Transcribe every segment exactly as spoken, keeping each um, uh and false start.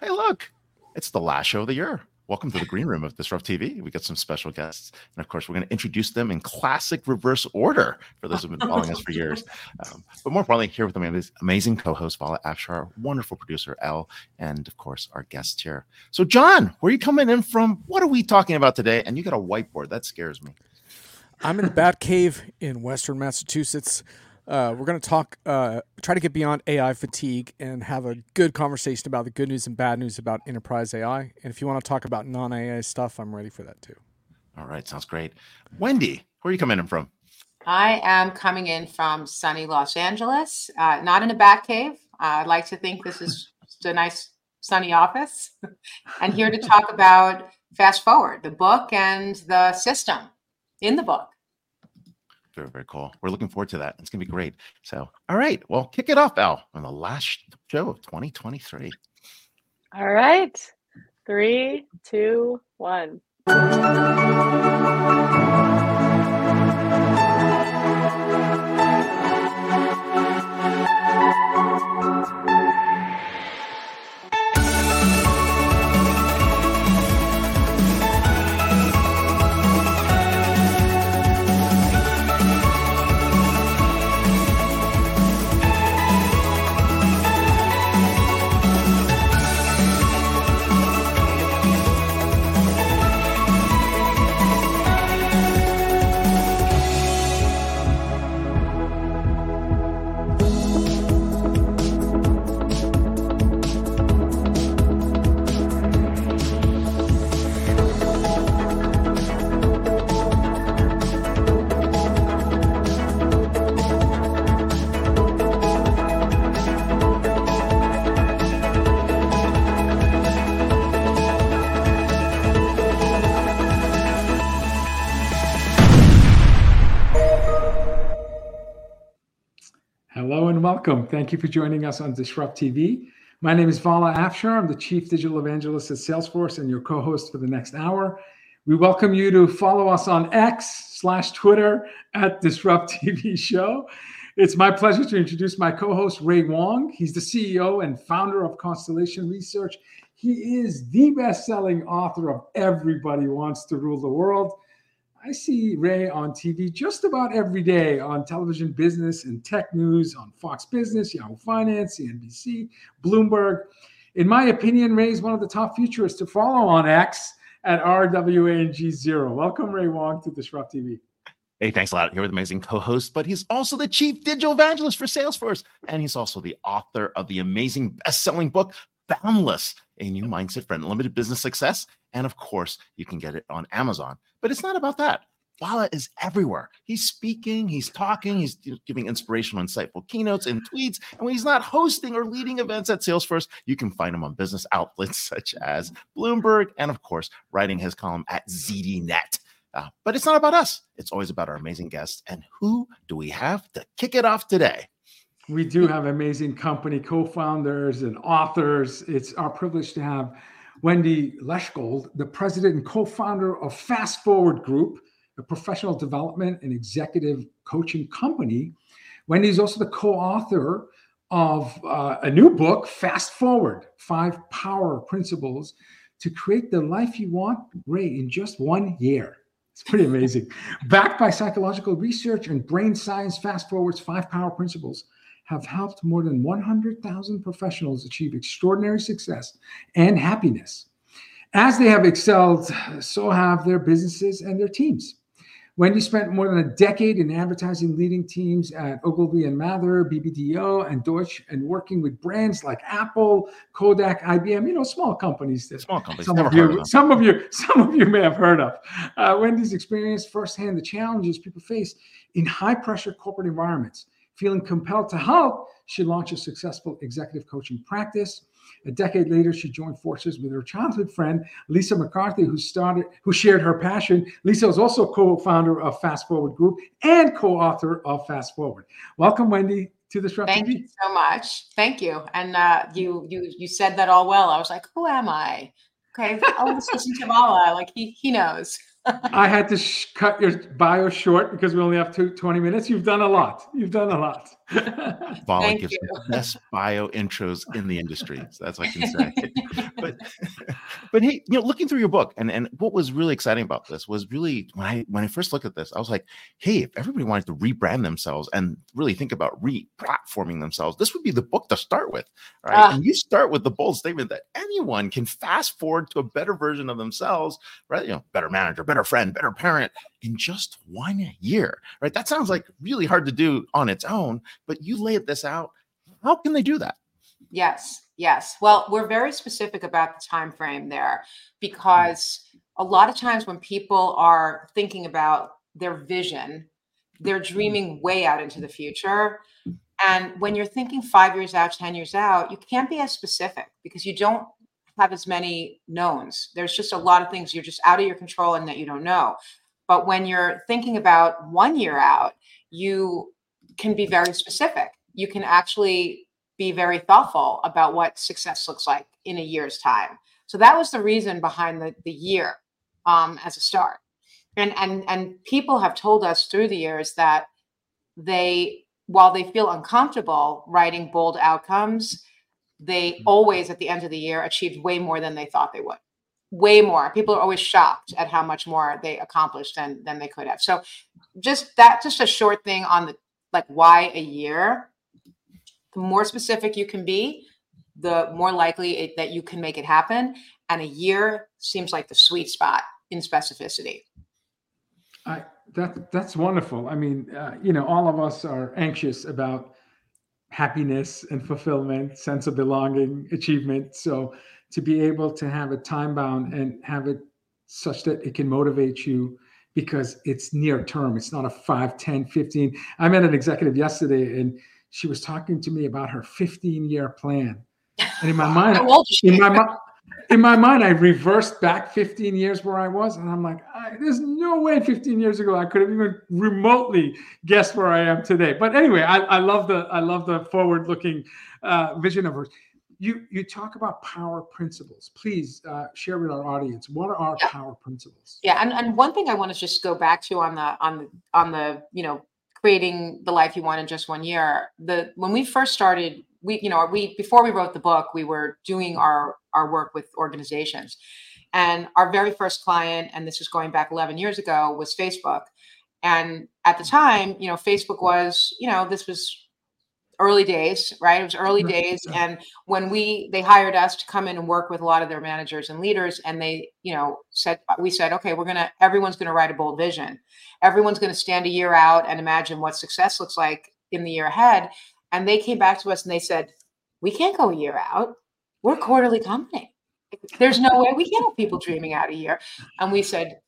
Hey, look, it's the last show of the year. Welcome to the green room of Disrupt T V. We got some special guests. And of course, we're going to introduce them in classic reverse order for those who have been following us for years. Um, but more importantly, here with the amazing co-host, Vala Afshar, wonderful producer, Elle, and of course, our guest here. So John, where are you coming in from? What are we talking about today? And you got a whiteboard. That scares me. I'm in the Bat Cave in Western Massachusetts. Uh, we're going to talk, uh, try to get beyond A I fatigue and have a good conversation about the good news and bad news about enterprise A I. And if you want to talk about non-A I stuff, I'm ready for that too. All right. Sounds great. Wendy, where are you coming in from? I am coming in from sunny Los Angeles, uh, not in a bat cave. Uh, I'd like to think this is just a nice sunny office. And here to talk about Fast Forward, the book and the system in the book. Very, very cool. We're looking forward to that. It's going to be great. So, all right. Well, kick it off, Al, on the last show of twenty twenty-three. All right. Three, two, one. Welcome. Thank you for joining us on Disrupt T V. My name is Vala Afshar. I'm the Chief Digital Evangelist at Salesforce and your co-host for the next hour. We welcome you to follow us on X slash Twitter at Disrupt T V Show. It's my pleasure to introduce my co-host, Ray Wong. He's the C E O and founder of Constellation Research. He is the best-selling author of Everybody Wants to Rule the World. I see Ray on T V just about every day on television, business, and tech news on Fox Business, Yahoo Finance, C N B C, Bloomberg. In my opinion, Ray is one of the top futurists to follow on X at R W A N G zero. Welcome, Ray Wong, to Disrupt T V. Hey, thanks a lot. Here with amazing co-host, but he's also the Chief Digital Evangelist for Salesforce, and he's also the author of the amazing best-selling book, Boundless, a new mindset for unlimited business success. And of course, you can get it on Amazon. But it's not about that. Vala is everywhere. He's speaking, he's talking, he's giving inspirational, insightful keynotes and tweets. And when he's not hosting or leading events at Salesforce, you can find him on business outlets such as Bloomberg and, of course, writing his column at Z D Net. Uh, but it's not about us. It's always about our amazing guests. And who do we have to kick it off today? We do have amazing company co-founders and authors. It's our privilege to have Wendy Leshgold, the president and co-founder of Fast Forward Group, a professional development and executive coaching company. Wendy is also the co-author of uh, a new book, Fast Forward: five Power Principles to Create the Life You Want, Ray, in Just One Year. It's pretty amazing. Backed by psychological research and brain science, Fast Forward's five Power Principles have helped more than one hundred thousand professionals achieve extraordinary success and happiness. As they have excelled, so have their businesses and their teams. Wendy spent more than a decade in advertising, leading teams at Ogilvy and Mather, B B D O, and Deutsche, and working with brands like Apple, Kodak, I B M, you know, small companies. That small companies. Some, Never of, heard you, of, some of you some of you may have heard of. Uh, Wendy's experienced firsthand the challenges people face in high-pressure corporate environments. Feeling compelled to help, she launched a successful executive coaching practice. A decade later, she joined forces with her childhood friend, Lisa McCarthy, who started, who shared her passion. Lisa is also co-founder of Fast Forward Group and co-author of Fast Forward. Welcome, Wendy, to the show. Thank you so much. Thank you. And uh, you you you said that all well. I was like, who am I? Okay, I'll listen to Vala. Like he he knows. I had to sh- cut your bio short because we only have two, twenty minutes. You've done a lot. You've done a lot. Vala gives the best bio intros in the industry. So that's what I can say. but, but hey, you know, looking through your book and, and what was really exciting about this was really when I when I first looked at this, I was like, hey, if everybody wanted to rebrand themselves and really think about re-platforming themselves, this would be the book to start with. Right? Ah. And you start with the bold statement that anyone can fast forward to a better version of themselves, right? You know, better manager, better friend, better parent in just one year, right? That sounds like really hard to do on its own, but you laid this out. How can they do that? Yes, yes. Well, we're very specific about the time frame there because a lot of times when people are thinking about their vision, they're dreaming way out into the future. And when you're thinking five years out, ten years out, you can't be as specific because you don't have as many knowns. There's just a lot of things you're just out of your control and that you don't know. But when you're thinking about one year out, you can be very specific. You can actually be very thoughtful about what success looks like in a year's time. So that was the reason behind the, the year um, as a start. And, and, and people have told us through the years that they, while they feel uncomfortable writing bold outcomes, they always, at the end of the year, achieved way more than they thought they would. Way more. People are always shocked at how much more they accomplished than than they could have. So just that, just a short thing on the, like, why a year. The more specific you can be, the more likely it, that you can make it happen. And a year seems like the sweet spot in specificity. I, that that's wonderful. I mean, uh, you know, all of us are anxious about happiness and fulfillment, sense of belonging, achievement. So to be able to have it time bound and have it such that it can motivate you because it's near term. It's not a five, ten, fifteen. I met an executive yesterday and she was talking to me about her fifteen year plan. And in my mind, in my mind, in my mind, I reversed back fifteen years where I was. And I'm like, I, there's no way fifteen years ago I could have even remotely guessed where I am today. But anyway, I, I love the I love the forward looking uh, vision of hers. You, you talk about power principles. Please uh, share with our audience. What are our yeah. power principles? Yeah. And, and one thing I want to just go back to on the on the on the, you know, creating the life you want in just one year. The when we first started, we, you know, we, before we wrote the book, we were doing our, our work with organizations, and our very first client, and this is going back eleven years ago, was Facebook. And at the time, you know, Facebook was, you know, this was early days, right? It was early days. And when we, they hired us to come in and work with a lot of their managers and leaders. And they, you know, said, we said, okay, we're going to, everyone's going to write a bold vision. Everyone's going to stand a year out and imagine what success looks like in the year ahead. And they came back to us and they said, we can't go a year out. We're a quarterly company. There's no way we can't have people dreaming out a year. And we said,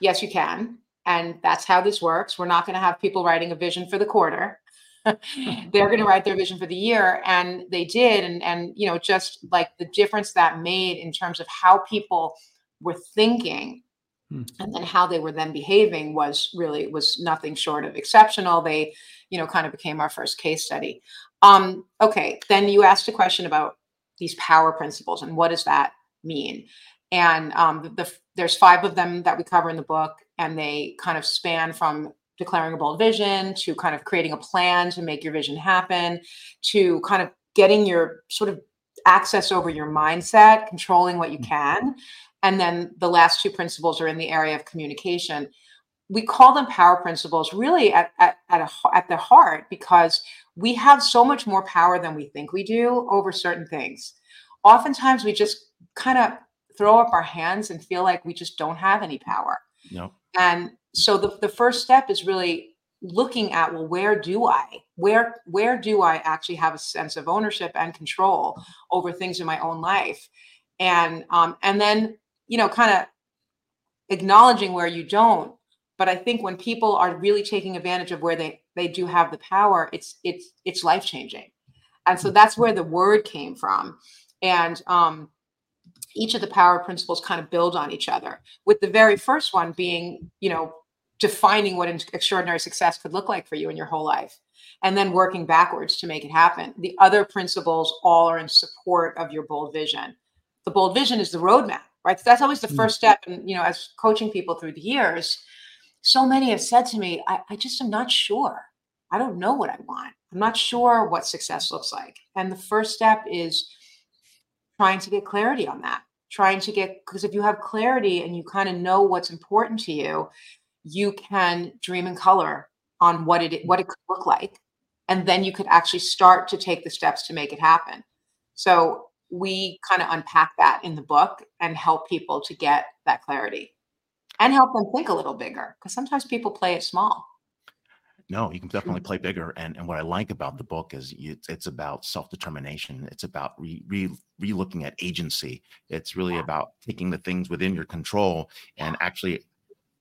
yes, you can. And that's how this works. We're not going to have people writing a vision for the quarter. They're going to write their vision for the year. And they did. And, and, you know, just like the difference that made in terms of how people were thinking hmm. and then how they were then behaving was really, was nothing short of exceptional. They, you know, kind of became our first case study. Um, okay, then you asked a question about these power principles and what does that mean? And um, the, the, there's five of them that we cover in the book, and they kind of span from declaring a bold vision to kind of creating a plan to make your vision happen, to kind of getting your sort of access over your mindset, controlling what you can. And then the last two principles are in the area of communication. We call them power principles really at at at, a, at the heart, because we have so much more power than we think we do over certain things. Oftentimes we just kind of throw up our hands and feel like we just don't have any power. No. And so the, the first step is really looking at, well, where do I, where, where do I actually have a sense of ownership and control over things in my own life? And, um, and then, you know, kind of acknowledging where you don't. But I think when people are really taking advantage of where they, they do have the power, it's it's it's life-changing. And so that's where the word came from. And um, each of the power principles kind of build on each other, with the very first one being, you know, defining what extraordinary success could look like for you in your whole life, and then working backwards to make it happen. The other principles all are in support of your bold vision. The bold vision is the roadmap. right? So that's always the first step. And, you know, as coaching people through the years, so many have said to me, I, I just am not sure. I don't know what I want. I'm not sure what success looks like. And the first step is trying to get clarity on that, trying to get, because if you have clarity and you kind of know what's important to you, you can dream in color on what it what it could look like. And then you could actually start to take the steps to make it happen. So we kind of unpack that in the book and help people to get that clarity and help them think a little bigger, because sometimes people play it small. No, you can definitely play bigger. And, and what I like about the book is you, it's about self-determination. It's about re, re, re-looking at agency. It's really yeah. about taking the things within your control and actually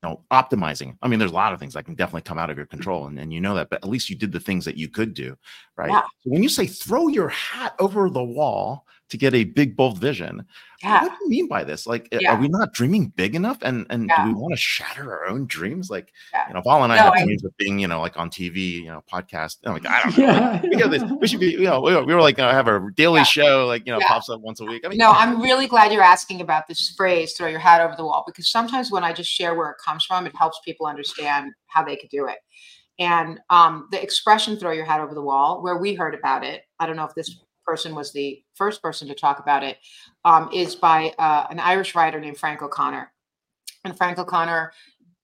know, optimizing. I mean, there's a lot of things that can definitely come out of your control, and, and you know that, but at least you did the things that you could do, right? Yeah. So when you say throw your hat over the wall to get a big, bold vision, yeah. what do you mean by this? Like, yeah. are we not dreaming big enough? And and yeah. do we want to shatter our own dreams? Like, yeah. you know, Val and I no, have I... dreams of being, you know, like on T V, you know, podcast. I'm like, I don't know. Yeah. Like, we, got this, we should be, you know, we were like, you know, have a daily yeah. show, like, you know, yeah. pops up once a week. I mean, no, I'm really glad you're asking about this phrase, throw your hat over the wall, because sometimes when I just share where it comes from, it helps people understand how they could do it. And um, the expression throw your hat over the wall, where we heard about it, I don't know if this person was the first person to talk about it, um, is by uh, an Irish writer named Frank O'Connor. And Frank O'Connor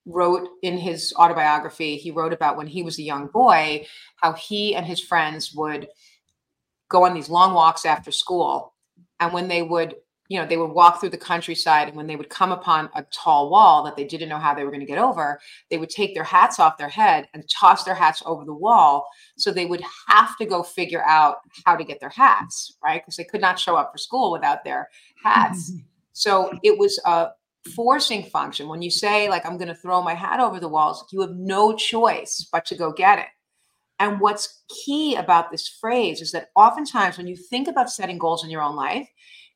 wrote in his autobiography, he wrote about when he was a young boy, how he and his friends would go on these long walks after school. And when they would, you know, they would walk through the countryside, and when they would come upon a tall wall that they didn't know how they were going to get over, they would take their hats off their head and toss their hats over the wall. So they would have to go figure out how to get their hats, right? Because they could not show up for school without their hats. So it was a forcing function. When you say, like, I'm going to throw my hat over the walls, you have no choice but to go get it. And what's key about this phrase is that oftentimes when you think about setting goals in your own life,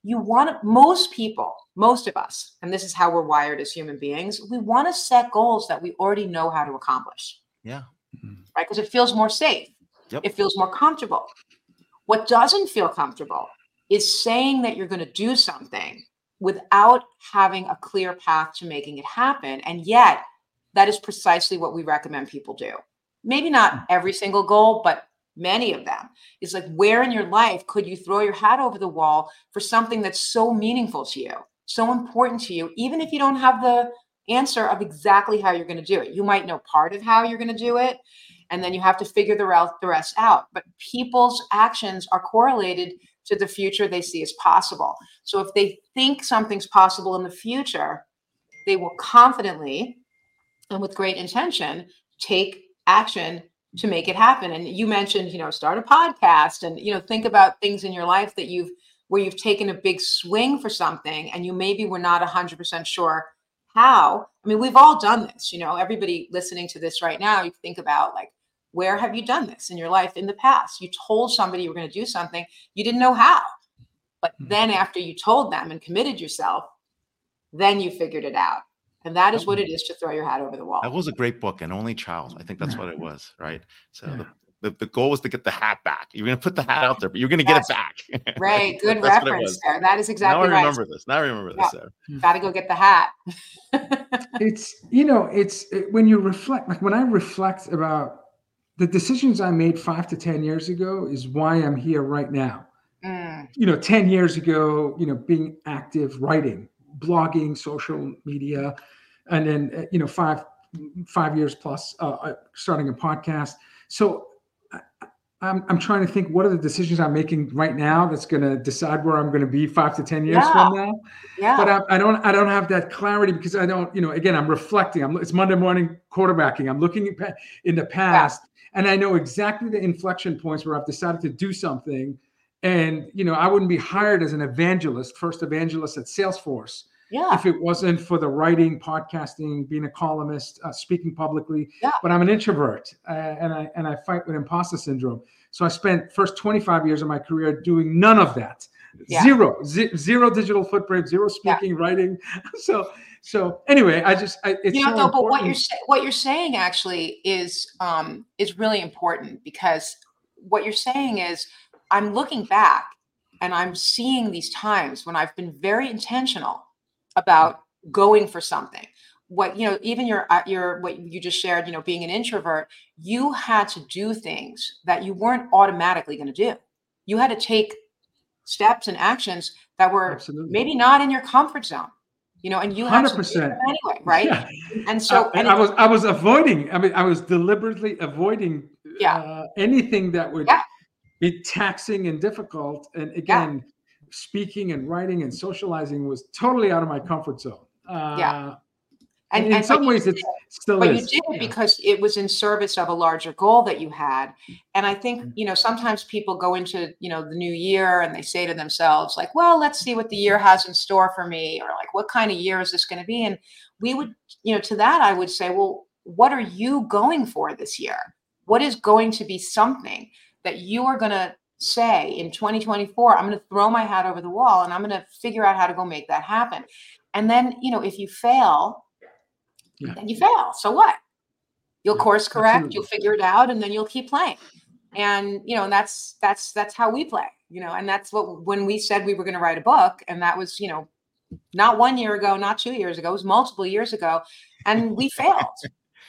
you want to, most people, most of us, and this is how we're wired as human beings, we want to set goals that we already know how to accomplish. Yeah. Right? Because it feels more safe. Yep. It feels more comfortable. What doesn't feel comfortable is saying that you're going to do something without having a clear path to making it happen. And yet that is precisely what we recommend people do. Maybe not every single goal, but many of them. It's like, where in your life could you throw your hat over the wall for something that's so meaningful to you, so important to you, even if you don't have the answer of exactly how you're going to do it? You might know part of how you're going to do it, and then you have to figure the rest out. But people's actions are correlated to the future they see as possible. So if they think something's possible in the future, they will confidently and with great intention take action to make it happen. And you mentioned, you know, start a podcast and, you know, think about things in your life that you've, where you've taken a big swing for something and you maybe were not one hundred percent sure how. I mean, we've all done this, you know, everybody listening to this right now, you think about, like, where have you done this in your life in the past? You told somebody you were going to do something, you didn't know how. But then after you told them and committed yourself, then you figured it out. And that is what it is to throw your hat over the wall. That was a great book, An Only Child. I think that's what it was, right? So yeah. the, the, the goal was to get the hat back. You're going to put the hat out there, but you're going to get that's, it back. Right. Good reference there. That is exactly right. Now I remember right. this. Now I remember yeah. this. So. Got to go get the hat. It's, you know, it's it, when you reflect, like when I reflect about the decisions I made five to ten years ago is why I'm here right now. Mm. You know, ten years ago, you know, being active, writing, blogging, social media, and then, you know, five five years plus uh, starting a podcast. So I, I'm I'm trying to think, what are the decisions I'm making right now that's going to decide where I'm going to be five to ten years yeah. from now? Yeah. But I, I don't I don't have that clarity because I don't, you know, again, I'm reflecting. I'm, it's Monday morning quarterbacking. I'm looking at, in the past, yeah. and I know exactly the inflection points where I've decided to do something. And, you know, I wouldn't be hired as an evangelist, first evangelist at Salesforce, yeah. if it wasn't for the writing, podcasting, being a columnist, uh, speaking publicly. Yeah. But I'm an introvert, uh, and I and I fight with imposter syndrome. So I spent first twenty-five years of my career doing none of that. Yeah. Zero, z- zero digital footprint, zero speaking, yeah. writing. So so anyway, I just I, it's you know, so no, but what you're sa- what you're saying actually is um, is really important, because what you're saying is, I'm looking back and I'm seeing these times when I've been very intentional about going for something. What, you know, even your, your, what you just shared, you know, being an introvert, you had to do things that you weren't automatically going to do. You had to take steps and actions that were Absolutely. Maybe not in your comfort zone, you know, and you had to do them anyway, right? Yeah. And so, uh, and, and I was, I was avoiding, I mean, I was deliberately avoiding yeah. uh, anything that would yeah. be taxing and difficult. And again, yeah. speaking and writing and socializing was totally out of my comfort zone. Uh, yeah. And, and in some ways, it still is. But you did it yeah. because it was in service of a larger goal that you had. And I think, you know, sometimes people go into, you know, the new year and they say to themselves, like, well, let's see what the year has in store for me, or like, what kind of year is this going to be? And we would, you know, to that, I would say, well, what are you going for this year? What is going to be something that you are going to say in twenty twenty-four, I'm going to throw my hat over the wall and I'm going to figure out how to go make that happen. And then, you know, if you fail, Yeah. then you fail. So what? You'll course correct, Absolutely. You'll figure it out, and then you'll keep playing. And, you know, and that's, that's, that's how we play, you know, and that's what, when we said we were going to write a book, and that was, you know, not one year ago, not two years ago, it was multiple years ago. And we failed.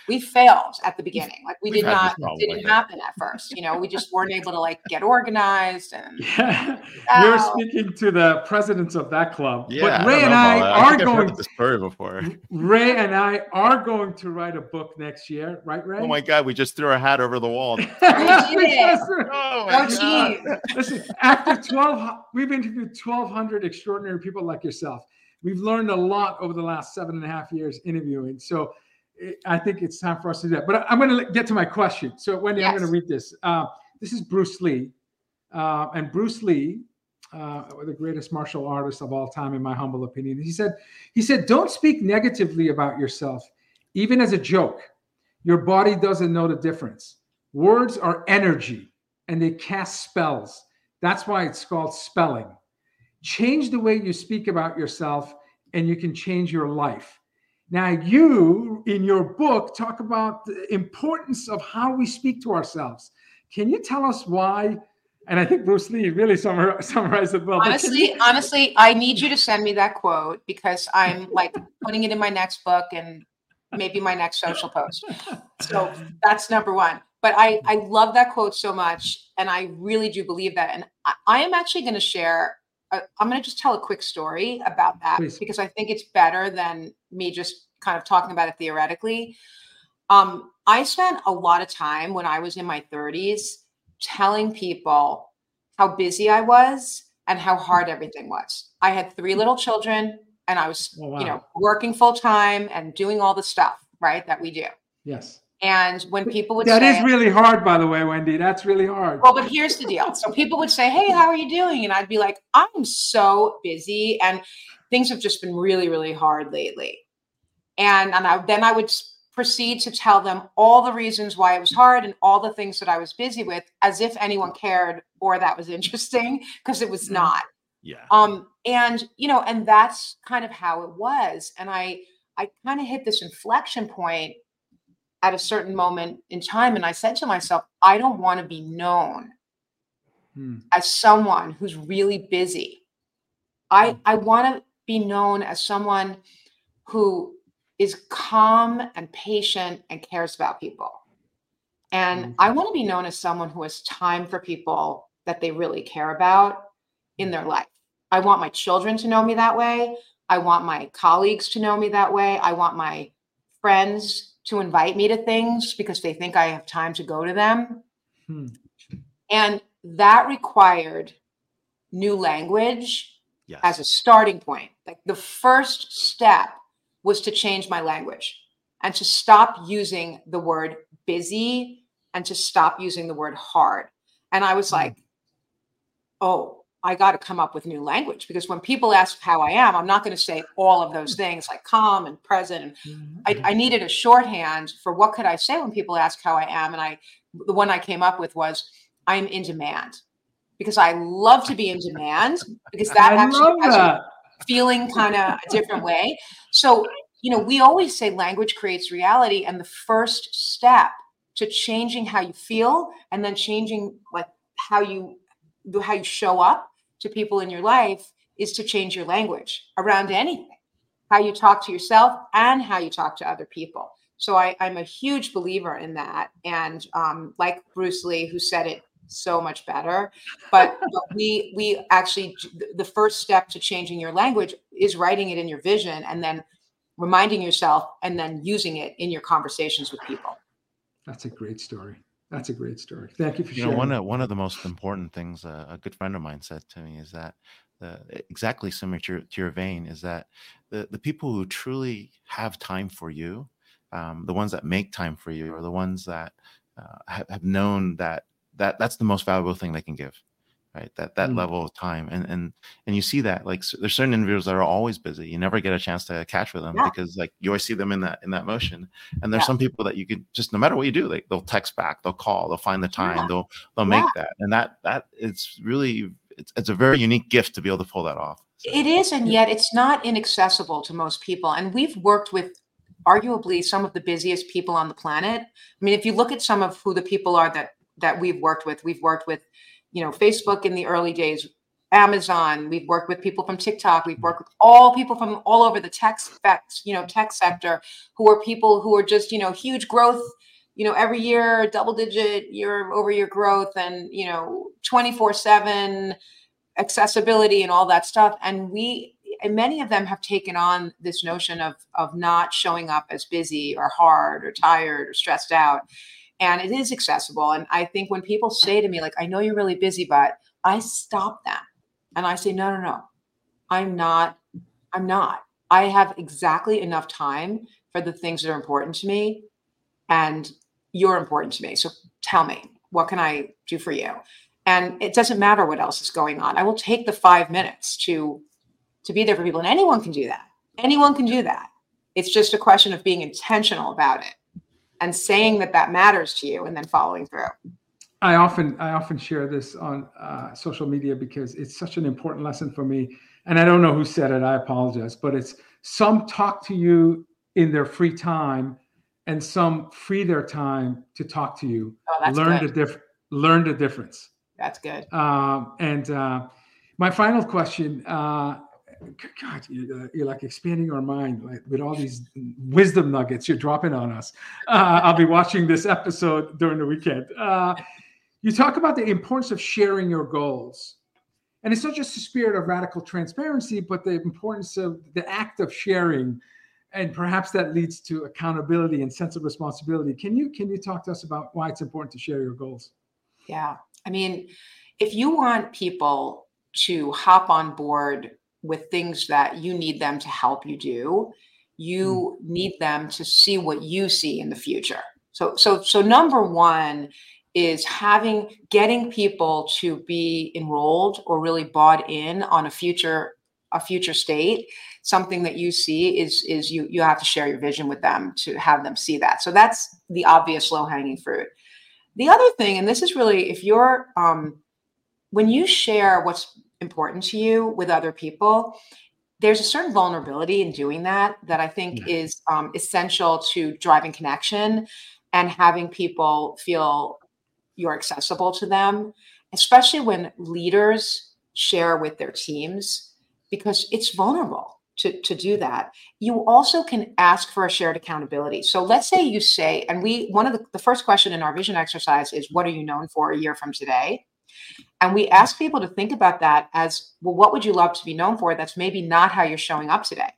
We failed at the beginning. Like we We've did not, it didn't like happen that. At first, you know, we just weren't able to like get organized. And yeah. oh. You're speaking to the presidents of that club. Yeah, but Ray I and I, I are going to this story before. Ray and I are going to write a book next year. Right, Ray? Oh my God. We just threw our hat over the wall. We did it. Oh, my oh God. Listen, after twelve, we've interviewed twelve hundred extraordinary people like yourself. We've learned a lot over the last seven and a half years interviewing. So I think it's time for us to do that. But I'm going to get to my question. So, Wendy, yes. I'm going to read this. Uh, this is Bruce Lee. Uh, and Bruce Lee, uh, the greatest martial artist of all time, in my humble opinion, he said, he said, don't speak negatively about yourself, even as a joke. Your body doesn't know the difference. Words are energy, and they cast spells. That's why it's called spelling. Change the way you speak about yourself, and you can change your life. Now, you, in your book, talk about the importance of how we speak to ourselves. Can you tell us why? And I think Bruce Lee really summar, summarized it well. Honestly, you- honestly, I need you to send me that quote because I'm like putting it in my next book and maybe my next social post. So that's number one. But I, I love that quote so much. And I really do believe that. And I, I am actually going to share I'm going to just tell a quick story about that Please. Because I think it's better than me just kind of talking about it theoretically. Um, I spent a lot of time when I was in my thirties telling people how busy I was and how hard everything was. I had three little children and I was, oh, wow. you know, working full time and doing all the stuff, right, that we do. Yes. And when people would that say- That is really hard, by the way, Wendy. That's really hard. Well, but here's the deal. So people would say, hey, how are you doing? And I'd be like, I'm so busy. And things have just been really, really hard lately. And, and I, then I would proceed to tell them all the reasons why it was hard and all the things that I was busy with, as if anyone cared or that was interesting, because it was not. Yeah. Um. And, you know, and that's kind of how it was. And I, I kind of hit this inflection point at a certain moment in time. And I said to myself, I don't want to be known hmm. as someone who's really busy. I, I want to be known as someone who is calm and patient and cares about people. And hmm. I want to be known as someone who has time for people that they really care about in their life. I want my children to know me that way. I want my colleagues to know me that way. I want my friends to invite me to things because they think I have time to go to them. Hmm. And that required new language yes. as a starting point. Like the first step was to change my language and to stop using the word busy and to stop using the word hard. And I was hmm. like, oh, I got to come up with new language because when people ask how I am, I'm not going to say all of those things like calm and present. And I, I needed a shorthand for what could I say when people ask how I am. And I, the one I came up with was I'm in demand because I love to be in demand because that I actually has that. Me feeling kind of a different way. So, you know, we always say language creates reality. And the first step to changing how you feel and then changing like how you, how you show up to people in your life is to change your language around anything. how you talk to yourself and how you talk to other people. So I, I'm a huge believer in that. And um, like Bruce Lee, who said it so much better, but we we actually, the first step to changing your language is writing it in your vision and then reminding yourself and then using it in your conversations with people. That's a great story. That's a great story. Thank you for you sharing. Know, one, of, one of the most important things uh, a good friend of mine said to me is that the, exactly similar to your, to your vein is that the, the people who truly have time for you, um, the ones that make time for you, are the ones that uh, have, have known that, that that's the most valuable thing they can give, right? That that mm. level of time. And and and you see that, like, so there's certain individuals that are always busy. You never get a chance to catch with them yeah. because, like, you always see them in that in that motion. And there's yeah. some people that you could just, no matter what you do, like, they'll text back, they'll call, they'll find the time, yeah. they'll they'll yeah. make that. And that that it's really it's, it's a very unique gift to be able to pull that off. So, it is, and yeah. yet it's not inaccessible to most people. And we've worked with arguably some of the busiest people on the planet. I mean, if you look at some of who the people are that that we've worked with, we've worked with, you know, Facebook in the early days, Amazon, we've worked with people from TikTok, we've worked with all people from all over the tech, you know, tech sector, who are people who are just, you know, huge growth, you know, every year, double digit year over year growth, and, you know, twenty-four seven accessibility and all that stuff. And we, and many of them have taken on this notion of, of not showing up as busy or hard or tired or stressed out. And it is accessible. And I think when people say to me, like, I know you're really busy, but I stop them. And I say, no, no, no, I'm not. I'm not. I have exactly enough time for the things that are important to me. And you're important to me. So tell me, what can I do for you? And it doesn't matter what else is going on. I will take the five minutes to to be there for people. And anyone can do that. Anyone can do that. It's just a question of being intentional about it and saying that that matters to you and then following through. I often I often share this on uh, social media because it's such an important lesson for me. And I don't know who said it, I apologize, but it's some talk to you in their free time and some free their time to talk to you. Oh, that's learn good. The diff- learn the difference. That's good. Um, and uh, my final question, uh, God, you're, you're like expanding our mind, like, with all these wisdom nuggets you're dropping on us. Uh, I'll be watching this episode during the weekend. Uh, you talk about the importance of sharing your goals. And it's not just the spirit of radical transparency, but the importance of the act of sharing. And perhaps that leads to accountability and sense of responsibility. Can you, can you talk to us about why it's important to share your goals? Yeah. I mean, if you want people to hop on board with things that you need them to help you do, you need them to see what you see in the future. So, so, so number one is having, getting people to be enrolled or really bought in on a future, a future state. Something that you see is, is you, you have to share your vision with them to have them see that. So that's the obvious low hanging fruit. The other thing, and this is really, if you're, um, when you share what's important to you with other people, there's a certain vulnerability in doing that that I think yeah. is um, essential to driving connection and having people feel you're accessible to them, especially when leaders share with their teams, because it's vulnerable to, to do that. You also can ask for a shared accountability. So let's say you say, and we, one of the, the first question in our vision exercise is, what are you known for a year from today? And we ask people to think about that as, well, what would you love to be known for? That's maybe not how you're showing up today.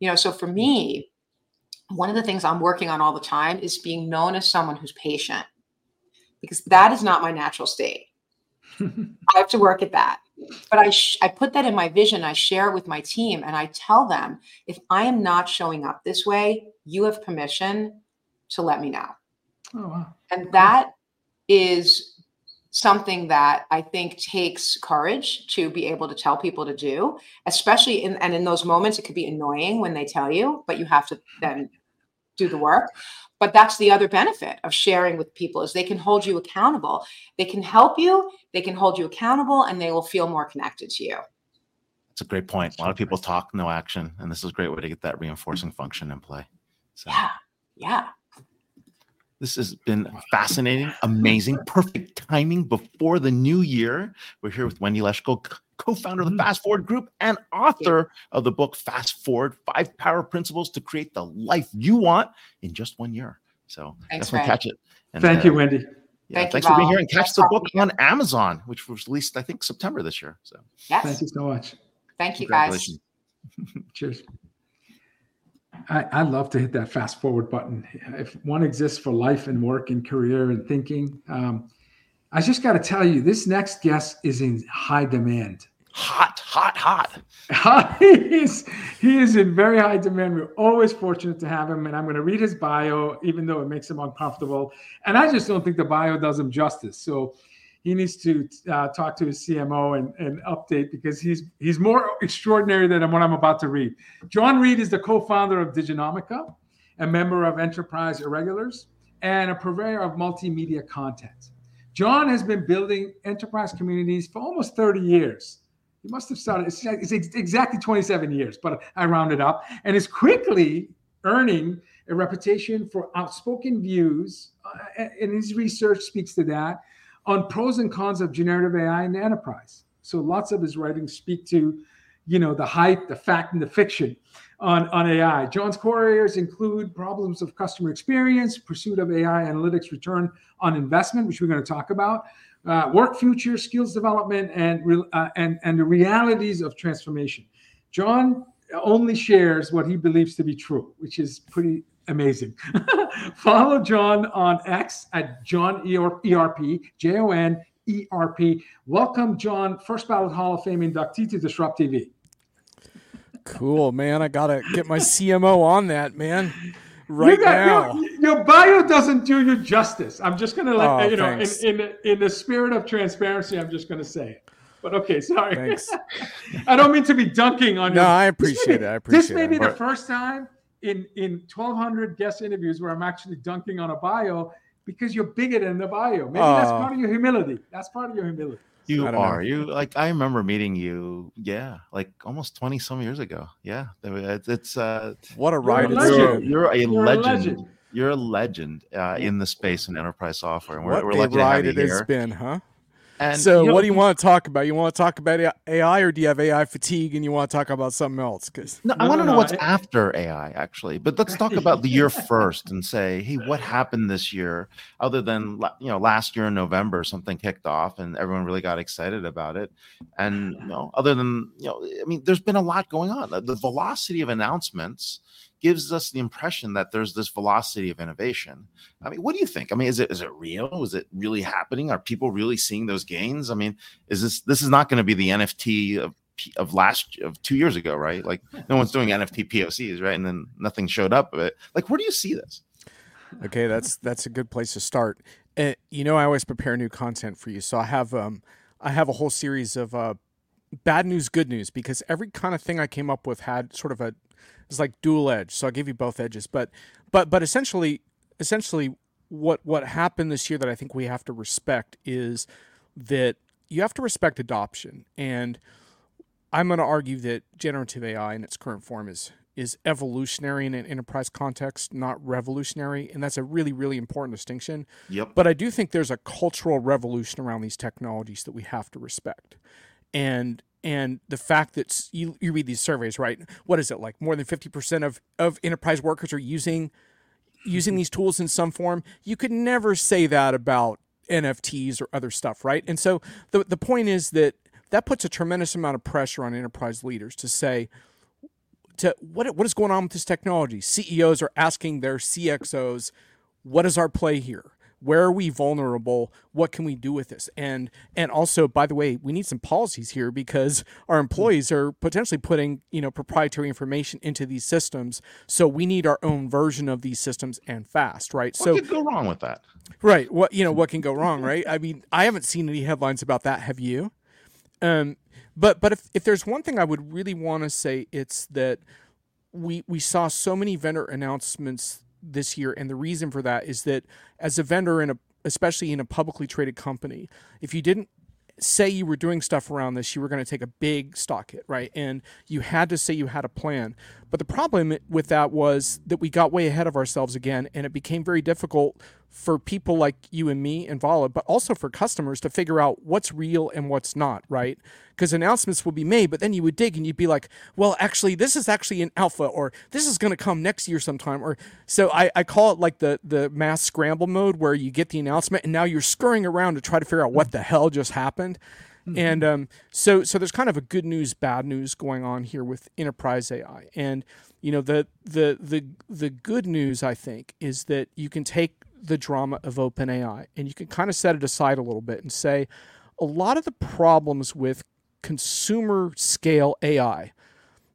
You know, so for me, one of the things I'm working on all the time is being known as someone who's patient, because that is not my natural state. I have to work at that. But I, sh- I put that in my vision. I share it with my team and I tell them, if I am not showing up this way, you have permission to let me know. Oh, wow. And that is something that I think takes courage to be able to tell people to do, especially in, and in those moments, it could be annoying when they tell you, but you have to then do the work. But that's the other benefit of sharing with people, is they can hold you accountable. They can help you, they can hold you accountable, and they will feel more connected to you. That's a great point. A lot of people talk, no action. And this is a great way to get that reinforcing function in play. So. Yeah, yeah. This has been fascinating, amazing, perfect timing before the new year. We're here with Wendy Leshgold, co-founder of the Fast Forward Group and author of the book Fast Forward: Five Power Principles to Create the Life You Want in Just One Year. So thanks, definitely Ray. Catch it. And, Thank uh, you, Wendy. Yeah, Thank thanks you for being here. And catch the book on Amazon, which was released, I think, September this year. So yes. Thank you so much. Thank you, guys. Cheers. I, I love to hit that fast forward button. If one exists for life and work and career and thinking, um, I just got to tell you, this next guest is in high demand. Hot, hot, hot. he, is, he is in very high demand. We're always fortunate to have him. And I'm going to read his bio, even though it makes him uncomfortable. And I just don't think the bio does him justice. So he needs to uh, talk to his C M O and, and update, because he's he's more extraordinary than what I'm about to read. John Reed is the co-founder of Diginomica, a member of Enterprise Irregulars, and a purveyor of multimedia content. John has been building enterprise communities for almost thirty years. He must have started, it's, it's exactly twenty-seven years, but I rounded up, and is quickly earning a reputation for outspoken views, uh, and his research speaks to that, on pros and cons of generative A I and enterprise. So lots of his writings speak to, you know, the hype, the fact, and the fiction on, on A I. John's core areas include problems of customer experience, pursuit of A I analytics return on investment, which we're going to talk about, uh, work future, skills development, and, uh, and, and the realities of transformation. John only shares what he believes to be true, which is pretty amazing. Follow John on X at John E R P, J O N E R P. Welcome, John, first ballot Hall of Fame inductee to Disrupt T V. Cool, man. I got to get my C M O on that, man. Right you got, now. Your, your bio doesn't do you justice. I'm just going to let oh, you know, in, in, in the spirit of transparency, I'm just going to say it. But okay, sorry. Thanks. I don't mean to be dunking on you. No, your, I appreciate be, it. I appreciate it. This may it, be but... the first time in in twelve hundred guest interviews where I'm actually dunking on a bio, because you're bigger than the bio. Maybe oh. that's part of your humility. That's part of your humility. You are. Know. You like I remember meeting you, yeah, like almost twenty some years ago. Yeah. It's uh what a ride. You're, you're a you're legend. A legend. You're a legend uh, in the space and enterprise software. And we're, what we're lucky to have you here. It has been, huh? And so you know, what do you want to talk about? You want to talk about A I, or do you have A I fatigue and you want to talk about something else? Because no, I no, want to know no, what's I, after A I, actually. But let's talk about the year first and say, hey, what happened this year? Other than, you know, last year in November, something kicked off and everyone really got excited about it. And, you know, other than, you know, I mean, there's been a lot going on. The velocity of announcements gives us the impression that there's this velocity of innovation. I mean, what do you think? I mean, is it is it real? Is it really happening? Are people really seeing those gains? I mean, is this this is not going to be the N F T of of last of two years ago, right? Like no one's doing N F T P O Cs, right? And then nothing showed up of it. Like, where do you see this? Okay, that's that's a good place to start. And, you know, I always prepare new content for you, so I have um I have a whole series of uh, bad news, good news, because every kind of thing I came up with had sort of a it's like dual edge, so I give you both edges. But, but, but essentially, essentially, what what happened this year that I think we have to respect is that you have to respect adoption. And I'm going to argue that generative A I in its current form is is evolutionary in an enterprise context, not revolutionary, and that's a really, really important distinction. Yep. But I do think there's a cultural revolution around these technologies that we have to respect, and. And the fact that you, you read these surveys, right? What is it like? More than fifty percent of, of enterprise workers are using using these tools in some form. You could never say that about N F Ts or other stuff, right? And so the, the point is that that puts a tremendous amount of pressure on enterprise leaders to say, to what what is going on with this technology? C E Os are asking their C X Os, what is our play here? Where are we vulnerable? What can we do with this? And and also, by the way, we need some policies here, because our employees are potentially putting, you know, proprietary information into these systems. So we need our own version of these systems, and fast, right? What so could go wrong with that? Right. What you know, what can go wrong, right? I mean, I haven't seen any headlines about that. Have you? Um, but but if, if there's one thing I would really want to say, it's that we we saw so many vendor announcements this year, and the reason for that is that as a vendor in a especially in a publicly traded company, if you didn't say you were doing stuff around this, you were going to take a big stock hit, right? And you had to say you had a plan. But the problem with that was that we got way ahead of ourselves again, and it became very difficult for people like you and me and Vala, but also for customers to figure out what's real and what's not, right? Because announcements will be made, but then you would dig and you'd be like, well, actually, this is actually an alpha, or this is going to come next year sometime. Or so I, I call it like the, the mass scramble mode, where you get the announcement and now you're scurrying around to try to figure out what the hell just happened. Mm-hmm. And um, so so there's kind of a good news, bad news going on here with enterprise A I. And, you know, the the the the good news, I think, is that you can take the drama of OpenAI and you can kind of set it aside a little bit and say a lot of the problems with consumer scale A I,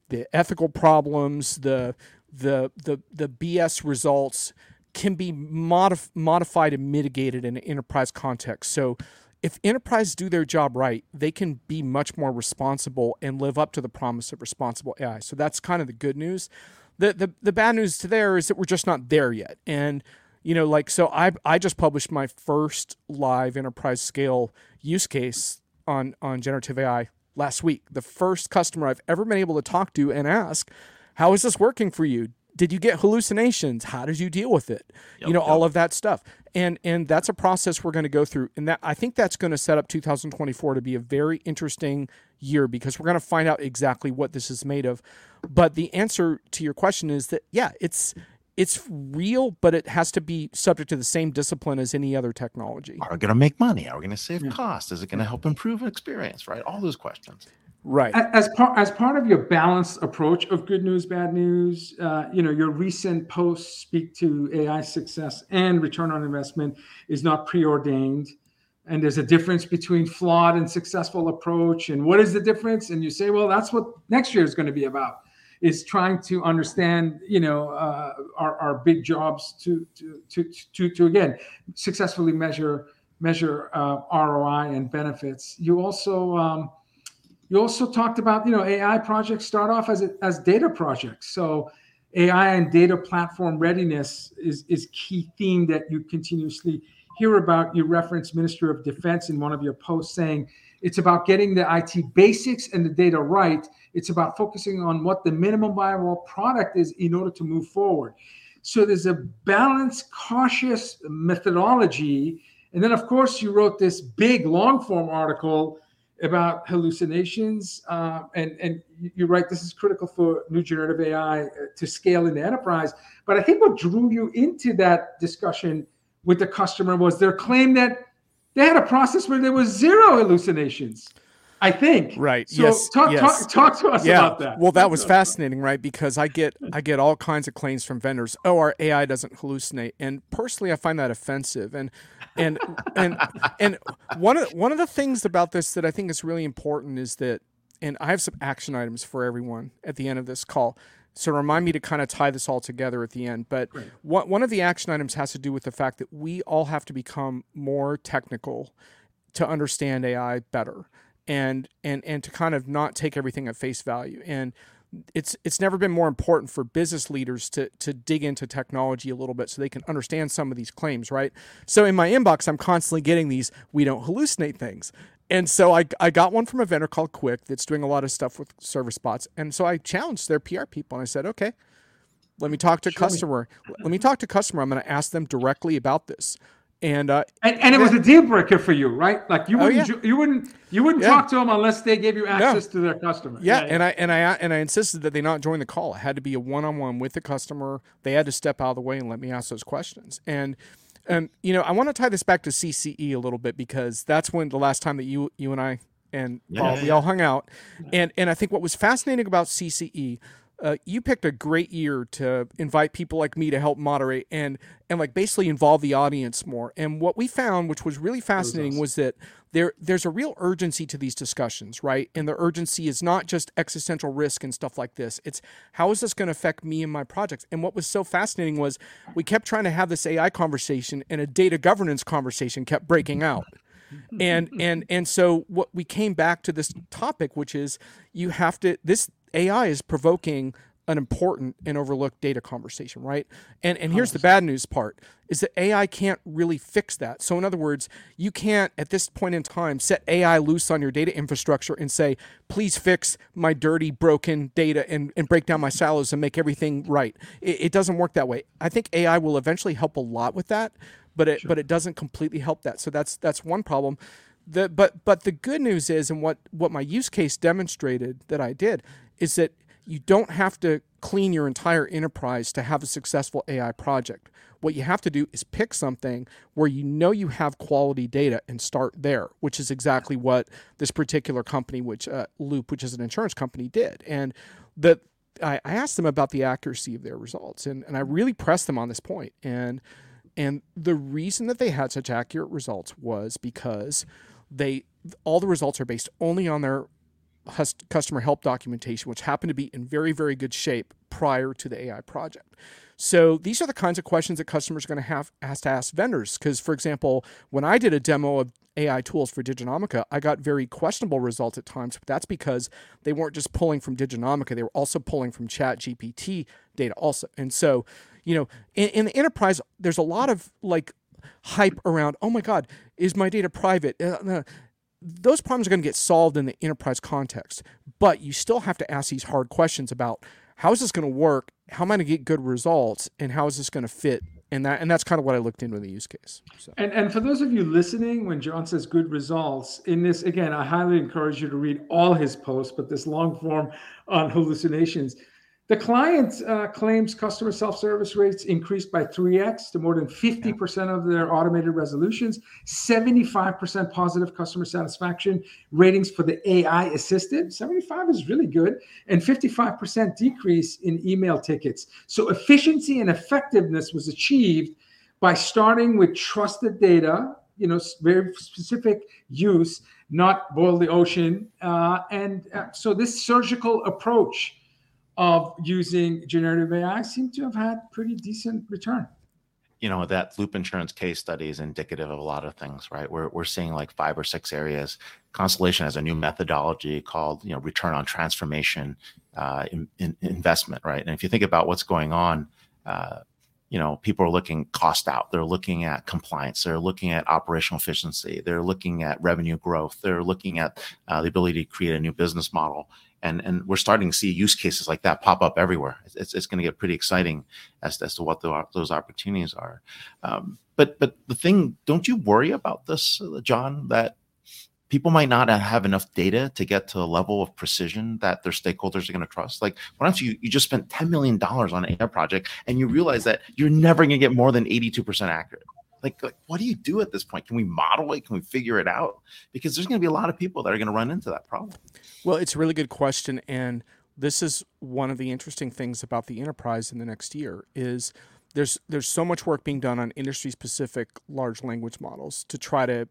the ethical problems, the the the the B S results, can be modif- modified and mitigated in an enterprise context. So if enterprises do their job right, they can be much more responsible and live up to the promise of responsible A I. So that's kind of the good news. The the, the bad news to there is that we're just not there yet. And, you know, like, so I I just published my first live enterprise scale use case on, on generative A I last week. The first customer I've ever been able to talk to and ask, how is this working for you? Did you get hallucinations? How did you deal with it? Yep, you know, yep. all of that stuff. And and that's a process we're going to go through. And that I think that's going to set up two thousand twenty-four to be a very interesting year, because we're going to find out exactly what this is made of. But the answer to your question is that, yeah, it's it's real, but it has to be subject to the same discipline as any other technology. Are we going to make money? Are we going to save yeah. cost? Is it going to help improve experience, right? All those questions. Right. As part as part of your balanced approach of good news, bad news, uh, you know, your recent posts speak to A I success and return on investment is not preordained. And there's a difference between flawed and successful approach. And what is the difference? And you say, well, that's what next year is going to be about, is trying to understand, you know, uh, our, our big jobs to, to, to, to, to again, successfully measure, measure uh, R O I and benefits. You also... Um, You also talked about, you know, A I projects start off as as data projects. So A I and data platform readiness is is key theme that you continuously hear about. You referenced Ministry of Defense in one of your posts saying it's about getting the I T basics and the data right. It's about focusing on what the minimum viable product is in order to move forward. So there's a balanced, cautious methodology. And then, of course, you wrote this big long-form article about hallucinations, uh, and, and you're right, this is critical for new generative A I to scale in the enterprise. But I think what drew you into that discussion with the customer was their claim that they had a process where there was zero hallucinations, I think. Right, so yes. Talk, yes. Talk, talk to us yeah. about that. Well, that was fascinating, right? Because I get I get all kinds of claims from vendors, oh, our A I doesn't hallucinate. And personally, I find that offensive. And and and and one of one of the things about this that I think is really important is that, and I have some action items for everyone at the end of this call, so remind me to kind of tie this all together at the end. But right. one, one of the action items has to do with the fact that we all have to become more technical to understand A I better. And, and and to kind of not take everything at face value. And it's it's never been more important for business leaders to to dig into technology a little bit so they can understand some of these claims, right? So in my inbox, I'm constantly getting these, we don't hallucinate things. And so I, I got one from a vendor called Quick that's doing a lot of stuff with service bots. And so I challenged their P R people and I said, okay, let me talk to a customer. Let me talk to a customer. I'm going to ask them directly about this. And, uh, and and it was a deal breaker for you, right? Like you wouldn't oh, yeah. you wouldn't you wouldn't yeah. talk to them unless they gave you access no. to their customer. Yeah. yeah, and I and I and I insisted that they not join the call. It had to be a one-on-one with the customer. They had to step out of the way and let me ask those questions. And um, you know, I want to tie this back to C C E a little bit, because that's when the last time that you you and I and yeah, all, yeah. we all hung out. And and I think what was fascinating about C C E. Uh, you picked a great year to invite people like me to help moderate and and like basically involve the audience more. And what we found, which was really fascinating, was, awesome. was that there there's a real urgency to these discussions, right? And the urgency is not just existential risk and stuff like this. It's how is this going to affect me and my projects? And what was so fascinating was we kept trying to have this A I conversation and a data governance conversation kept breaking out. and and and so what we came back to this topic, which is you have to this. A I is provoking an important and overlooked data conversation, right? And and here's the bad news part, is that A I can't really fix that. So in other words, you can't, at this point in time, set A I loose on your data infrastructure and say, please fix my dirty, broken data and, and break down my silos and make everything right. It, it doesn't work that way. I think A I will eventually help a lot with that, but it sure. but it doesn't completely help that. So that's that's one problem. The but but the good news is, and what what my use case demonstrated that I did, is that you don't have to clean your entire enterprise to have a successful A I project. What you have to do is pick something where you know you have quality data and start there, which is exactly what this particular company, which uh, Loop, which is an insurance company, did. And the I asked them about the accuracy of their results, and, and I really pressed them on this point. And and the reason that they had such accurate results was because they all the results are based only on their customer help documentation, which happened to be in very, very good shape prior to the A I project. So these are the kinds of questions that customers are going to have asked to ask vendors. Because, for example, when I did a demo of A I tools for Diginomica, I got very questionable results at times, but that's because they weren't just pulling from Diginomica. They were also pulling from ChatGPT data also. And so, you know, in, in the enterprise, there's a lot of like hype around, oh my God, is my data private? Uh, those problems are going to get solved in the enterprise context, but you still have to ask these hard questions about how is this going to work? How am I going to get good results? And how is this going to fit? And that, and that's kind of what I looked into in the use case. So. And and for those of you listening, when John says good results in this, again, I highly encourage you to read all his posts, but this long form on hallucinations. The client uh, claims customer self-service rates increased by three X to more than fifty percent of their automated resolutions, seventy-five percent positive customer satisfaction ratings for the A I assistant, seventy-five is really good, and fifty-five percent decrease in email tickets. So efficiency and effectiveness was achieved by starting with trusted data, you know, very specific use, not boil the ocean. Uh, and uh, so this surgical approach of using generative A I seem to have had pretty decent return. You know, that Loop insurance case study is indicative of a lot of things, right? We're we're seeing like five or six areas. Constellation has a new methodology called, you know, return on transformation uh, in, in investment, right? And if you think about what's going on, uh, you know, people are looking cost out. They're looking at compliance. They're looking at operational efficiency. They're looking at revenue growth. They're looking at uh, the ability to create a new business model. And and we're starting to see use cases like that pop up everywhere. It's it's going to get pretty exciting as, as to what the, those opportunities are. Um, but but the thing, don't you worry about this, John, that people might not have enough data to get to a level of precision that their stakeholders are going to trust? Like, why don't you, you just spent ten million dollars on an A I project and you realize that you're never going to get more than eighty-two percent accurate. Like, like, what do you do at this point? Can we model it? Can we figure it out? Because there's going to be a lot of people that are going to run into that problem. Well, it's a really good question. And this is one of the interesting things about the enterprise in the next year is there's there's so much work being done on industry-specific large language models to try to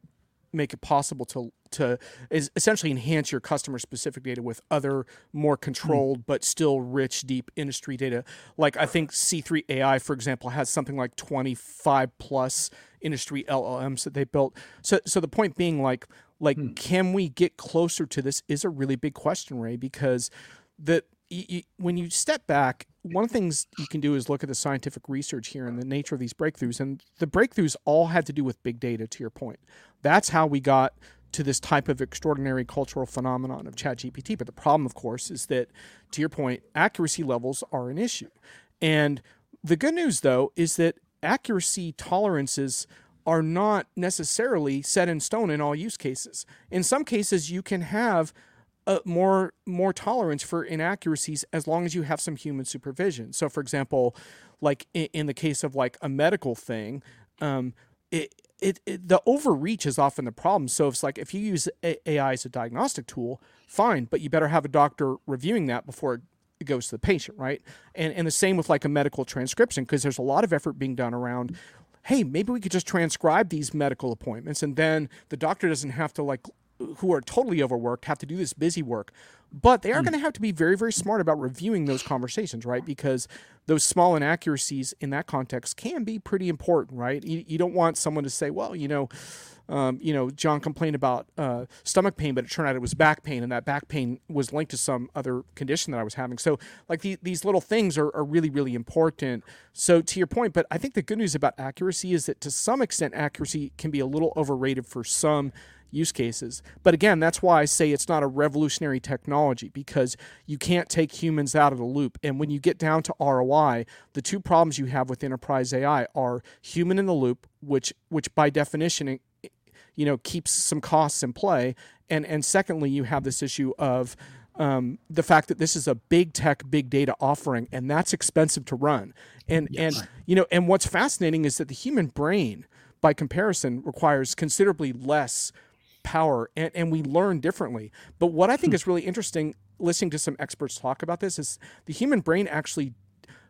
make it possible to to is essentially enhance your customer specific data with other more controlled but still rich, deep industry data. Like I think C three A I, for example, has something like twenty-five plus industry L L Ms that they built. So so the point being like like hmm. can we get closer to this is a really big question, Ray, because the you, you, when you step back, one of the things you can do is look at the scientific research here and the nature of these breakthroughs. And the breakthroughs all had to do with big data, to your point. That's how we got to this type of extraordinary cultural phenomenon of ChatGPT. But the problem, of course, is that, to your point, accuracy levels are an issue. And the good news, though, is that accuracy tolerances are not necessarily set in stone in all use cases. In some cases, you can have Uh, more more tolerance for inaccuracies as long as you have some human supervision. So, for example, like in, in the case of like a medical thing, um, it, it it the overreach is often the problem. So it's like if you use A I as a diagnostic tool, fine, but you better have a doctor reviewing that before it goes to the patient, right? And and the same with like a medical transcription, because there's a lot of effort being done around, hey, maybe we could just transcribe these medical appointments, and then the doctor doesn't have to like. Who are totally overworked have to do this busy work, but they are going to have to be very, very smart about reviewing those conversations, right? Because those small inaccuracies in that context can be pretty important, right? You, you don't want someone to say, well, you know, um, you know, John complained about uh, stomach pain, but it turned out it was back pain, and that back pain was linked to some other condition that I was having. So, like the, these little things are, are really, really important. So, to your point, but I think the good news about accuracy is that to some extent, accuracy can be a little overrated for some use cases. But again, that's why I say it's not a revolutionary technology, because you can't take humans out of the loop. And when you get down to R O I, the two problems you have with enterprise A I are human in the loop, which which by definition, you know, keeps some costs in play. And and secondly, you have this issue of Um, the fact that this is a big tech, big data offering, and that's expensive to run. And, yes. and you know, and what's fascinating is that the human brain, by comparison, requires considerably less power, and, and we learn differently. But what I think hmm. is really interesting, listening to some experts talk about this, is the human brain actually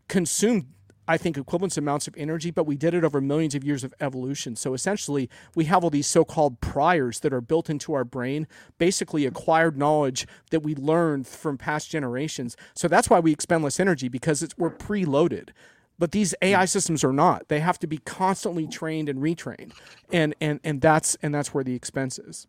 consumed, I think, equivalent amounts of energy, but we did it over millions of years of evolution. So essentially, we have all these so-called priors that are built into our brain, basically acquired knowledge that we learned from past generations. So that's why we expend less energy, because it's, we're preloaded. But these A I systems are not. They have to be constantly trained and retrained, and and and that's and that's where the expense is.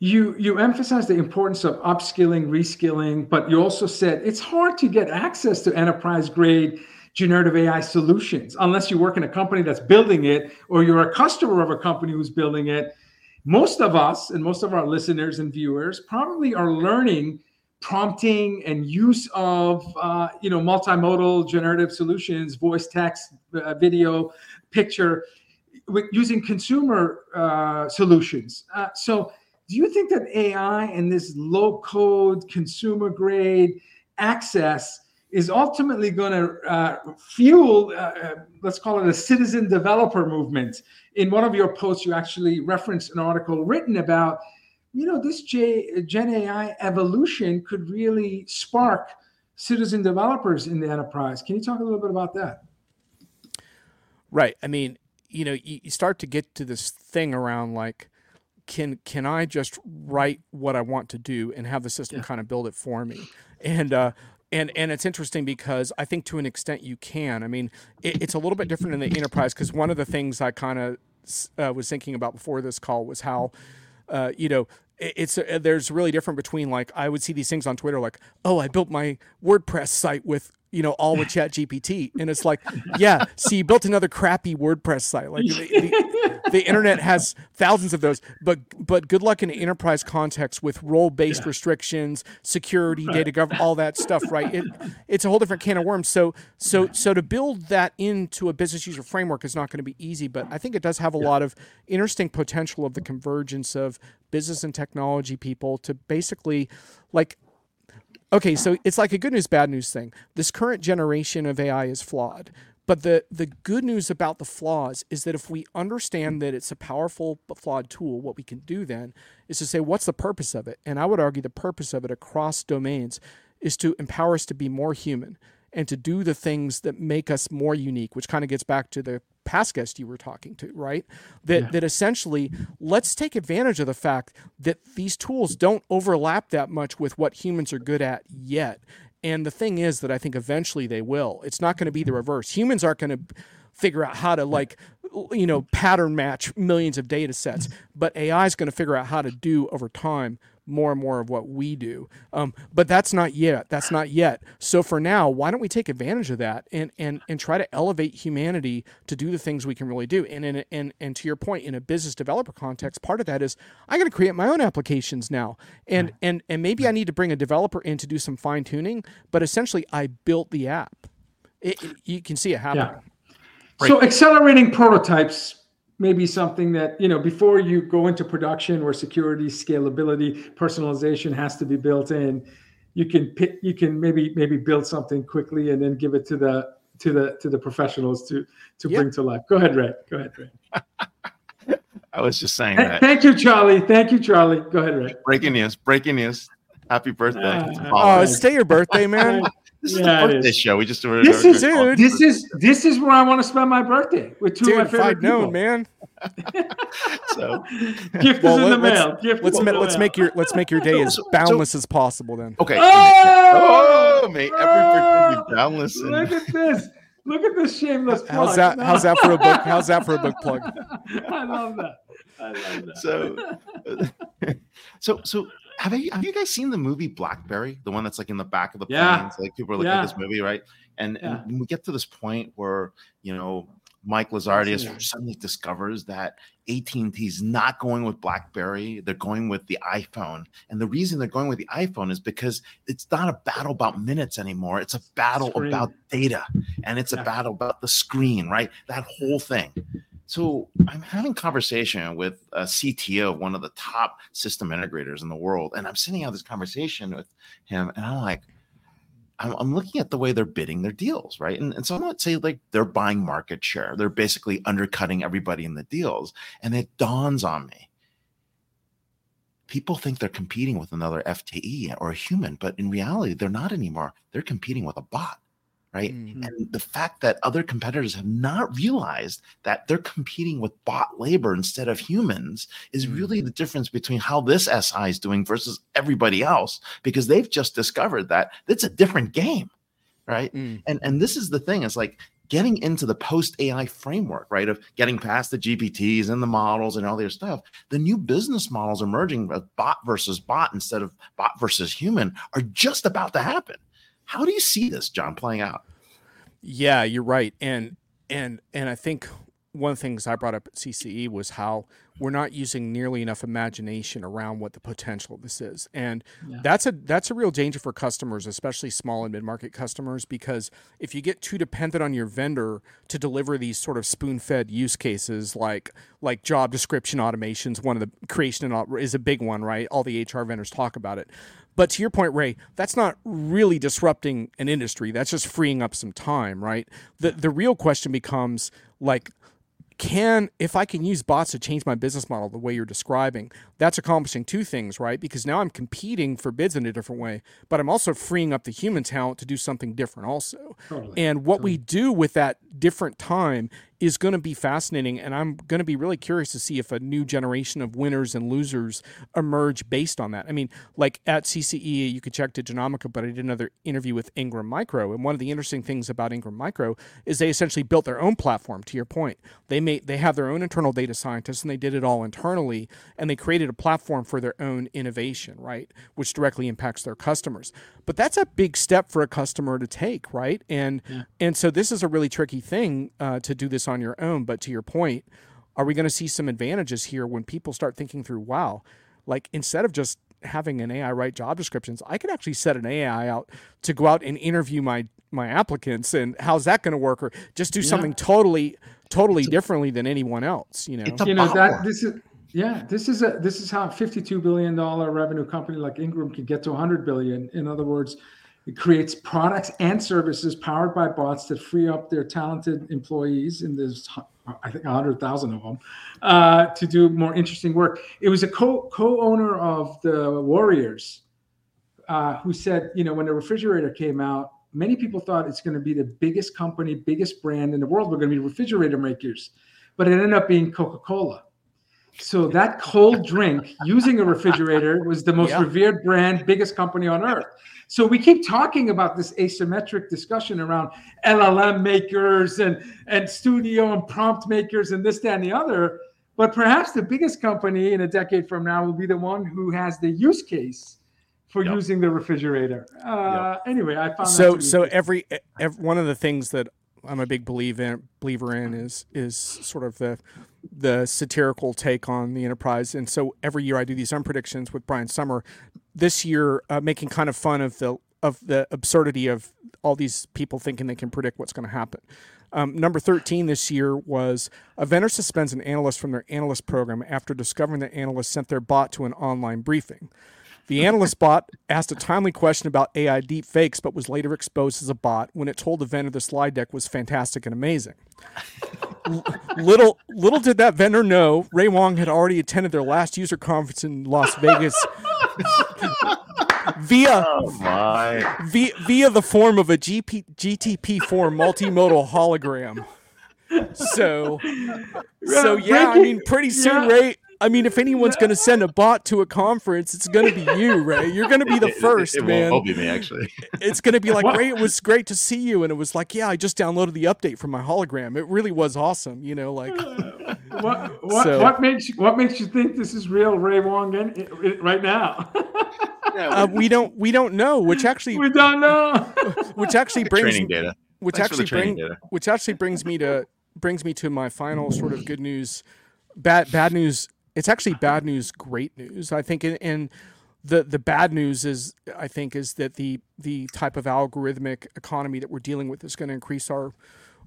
You you emphasize the importance of upskilling, reskilling, but you also said it's hard to get access to enterprise-grade generative A I solutions, unless you work in a company that's building it, or you're a customer of a company who's building it. Most of us and most of our listeners and viewers probably are learning prompting and use of uh, you know, multimodal generative solutions, voice, text, uh, video, picture, with using consumer uh, solutions. Uh, so do you think that A I and this low-code, consumer-grade access is ultimately going to uh, fuel, uh, let's call it a citizen developer movement? In one of your posts, you actually referenced an article written about, you know, this J- Gen A I evolution could really spark citizen developers in the enterprise. Can you talk a little bit about that? Right. I mean, you know, you start to get to this thing around like, can can I just write what I want to do and have the system yeah. kind of build it for me? And, uh, And and it's interesting, because I think to an extent you can. I mean, it, it's a little bit different in the enterprise, because one of the things I kind of uh, was thinking about before this call was how, uh, you know, it, it's uh, there's really different between, like, I would see these things on Twitter like, oh, I built my WordPress site with, you know, all with ChatGPT. And it's like, yeah, see, you built another crappy WordPress site. Like the, the, the internet has thousands of those, but, but good luck in an enterprise context with role-based yeah. restrictions, security, data gov, all that stuff, right? It, it's a whole different can of worms. So, so, so to build that into a business user framework is not going to be easy, but I think it does have a yeah. lot of interesting potential of the convergence of business and technology people to basically like, okay, so it's like a good news, bad news thing. This current generation of A I is flawed. But the, the good news about the flaws is that if we understand that it's a powerful but flawed tool, what we can do then is to say, what's the purpose of it? And I would argue the purpose of it across domains is to empower us to be more human and to do the things that make us more unique, which kind of gets back to the past guest you were talking to, right? That yeah. that essentially, let's take advantage of the fact that these tools don't overlap that much with what humans are good at yet. And the thing is that I think eventually they will. It's not going to be the reverse. Humans aren't going to figure out how to, like, you know, pattern match millions of data sets, but A I is going to figure out how to do over time more and more of what we do. Um, but that's not yet. That's not yet. So for now, why don't we take advantage of that and and and try to elevate humanity to do the things we can really do? And in, and and to your point, in a business developer context, part of that is I got to create my own applications now. And and and maybe I need to bring a developer in to do some fine tuning, but essentially I built the app. It, it, you can see it happen. Yeah. Right. So accelerating prototypes maybe something that, you know, before you go into production where security, scalability, personalization has to be built in, you can pick, you can maybe maybe build something quickly and then give it to the to the to the professionals to to yep. bring to life. Go ahead, Ray. Go ahead, Ray. I was just saying that. Thank you, Charlie. Thank you, Charlie. Go ahead, Ray. Breaking news. Breaking news. Happy birthday. Uh, oh, it's still your birthday, man. This yeah, is the birthday is. show. We just ordered this is dude. This is this is where I want to spend my birthday with two dude, of my favorite people. Known, man. so, gift well, is in the mail. Gift let's, is ma- the let's mail. make your let's make your day as boundless so, as possible. Then okay. Oh, oh mate, every birthday will be boundless. And... Look at this. Look at this shameless. Plug. How's that? No. How's that for a book? How's that for a book plug? I love that. I love that. So, so, so. Have you, have you guys seen the movie Blackberry? The one that's like in the back of the plane. Yeah. Like people are looking yeah. at this movie, right? And, yeah. and we get to this point where, you know, Mike Lazardius yeah. suddenly discovers that A T and T is not going with BlackBerry. They're going with the iPhone. And the reason they're going with the iPhone is because it's not a battle about minutes anymore. It's a battle screen. about data. And it's yeah. a battle about the screen, right? That whole thing. So I'm having conversation with a C T O of one of the top system integrators in the world. And I'm sitting out this conversation with him. And I'm like, I'm, I'm looking at the way they're bidding their deals, right? And, and someone would say, like, they're buying market share. They're basically undercutting everybody in the deals. And it dawns on me. People think they're competing with another F T E or a human. But in reality, they're not anymore. They're competing with a bot. Right. Mm-hmm. And the fact that other competitors have not realized that they're competing with bot labor instead of humans is mm-hmm. really the difference between how this S I is doing versus everybody else, because they've just discovered that it's a different game. Right. Mm-hmm. And and this is the thing. It's like getting into the post A I framework, right, of getting past the G P Ts and the models and all their stuff. The new business models emerging with bot versus bot instead of bot versus human are just about to happen. How do you see this, John, playing out? Yeah, you're right. And and and I think one of the things I brought up at C C E was how we're not using nearly enough imagination around what the potential of this is. And yeah. that's a that's a real danger for customers, especially small and mid-market customers, because if you get too dependent on your vendor to deliver these sort of spoon-fed use cases, like like job description automations, one of the creation is a big one, right? All the H R vendors talk about it. But to your point, Ray, that's not really disrupting an industry. That's just freeing up some time, right? The the real question becomes, like, can if I can use bots to change my business model the way you're describing, that's accomplishing two things, right? Because now I'm competing for bids in a different way, but I'm also freeing up the human talent to do something different also. Totally. And what totally. we do with that different time is going to be fascinating, and I'm going to be really curious to see if a new generation of winners and losers emerge based on that. I mean, like at C C E, you could check Diginomica, but I did another interview with Ingram Micro, and one of the interesting things about Ingram Micro is they essentially built their own platform, to your point. They made, they have their own internal data scientists, and they did it all internally, and they created a platform for their own innovation, right, which directly impacts their customers. But that's a big step for a customer to take, right? And, yeah. and so this is a really tricky thing uh, to do this on on your own. But to your point, are we going to see some advantages here when people start thinking through, wow, like instead of just having an A I write job descriptions, I could actually set an A I out to go out and interview my my applicants, and how's that going to work? Or just do yeah. something totally totally differently than anyone else, you know? You know that this is yeah this is a this is how a fifty-two billion dollar revenue company like Ingram can get to one hundred billion. In other words, it creates products and services powered by bots that free up their talented employees, and there's, I think, one hundred thousand of them, uh, to do more interesting work. It was a co- co-owner of the Warriors uh, who said, you know, when the refrigerator came out, many people thought it's going to be the biggest company, biggest brand in the world. We're going to be refrigerator makers. But it ended up being Coca-Cola. So that cold drink using a refrigerator was the most yeah. revered brand, biggest company on earth. So we keep talking about this asymmetric discussion around L L M makers and, and studio and prompt makers and this, that, and the other. But perhaps the biggest company in a decade from now will be the one who has the use case for yep. using the refrigerator. Uh, yep. Anyway, I found so, that to be so every, every one of the things that I'm a big believer believer in is is sort of the the satirical take on the enterprise. And so every year I do these unpredictions with Brian Summer. This year, uh, making kind of fun of the of the absurdity of all these people thinking they can predict what's going to happen. Um, number thirteen this year was a vendor suspends an analyst from their analyst program after discovering the analyst sent their bot to an online briefing. The analyst bot asked a timely question about A I deepfakes, but was later exposed as a bot when it told the vendor the slide deck was fantastic and amazing. little little did that vendor know, Ray Wong had already attended their last user conference in Las Vegas via, oh my. via via the form of a G T P four multimodal hologram. So, so yeah, I mean, pretty soon, yeah. Ray... I mean, if anyone's going to send a bot to a conference, it's going to be you, Ray. You're going to be the first, it, it, it man. It won't be me, actually. It's going to be like, Ray, it was great to see you. And it was like, yeah, I just downloaded the update from my hologram. It really was awesome. You know, like. what what, so. what, makes you, what makes you think this is real Ray Wong in, in, in, right now? uh, we don't we don't know, which actually. We don't know. Which actually brings. Training data. Which Thanks actually brings. Which actually brings me to. brings me to my final sort of good news, bad bad news. It's actually bad news, great news. I think, and the the bad news is, I think, is that the the type of algorithmic economy that we're dealing with is going to increase our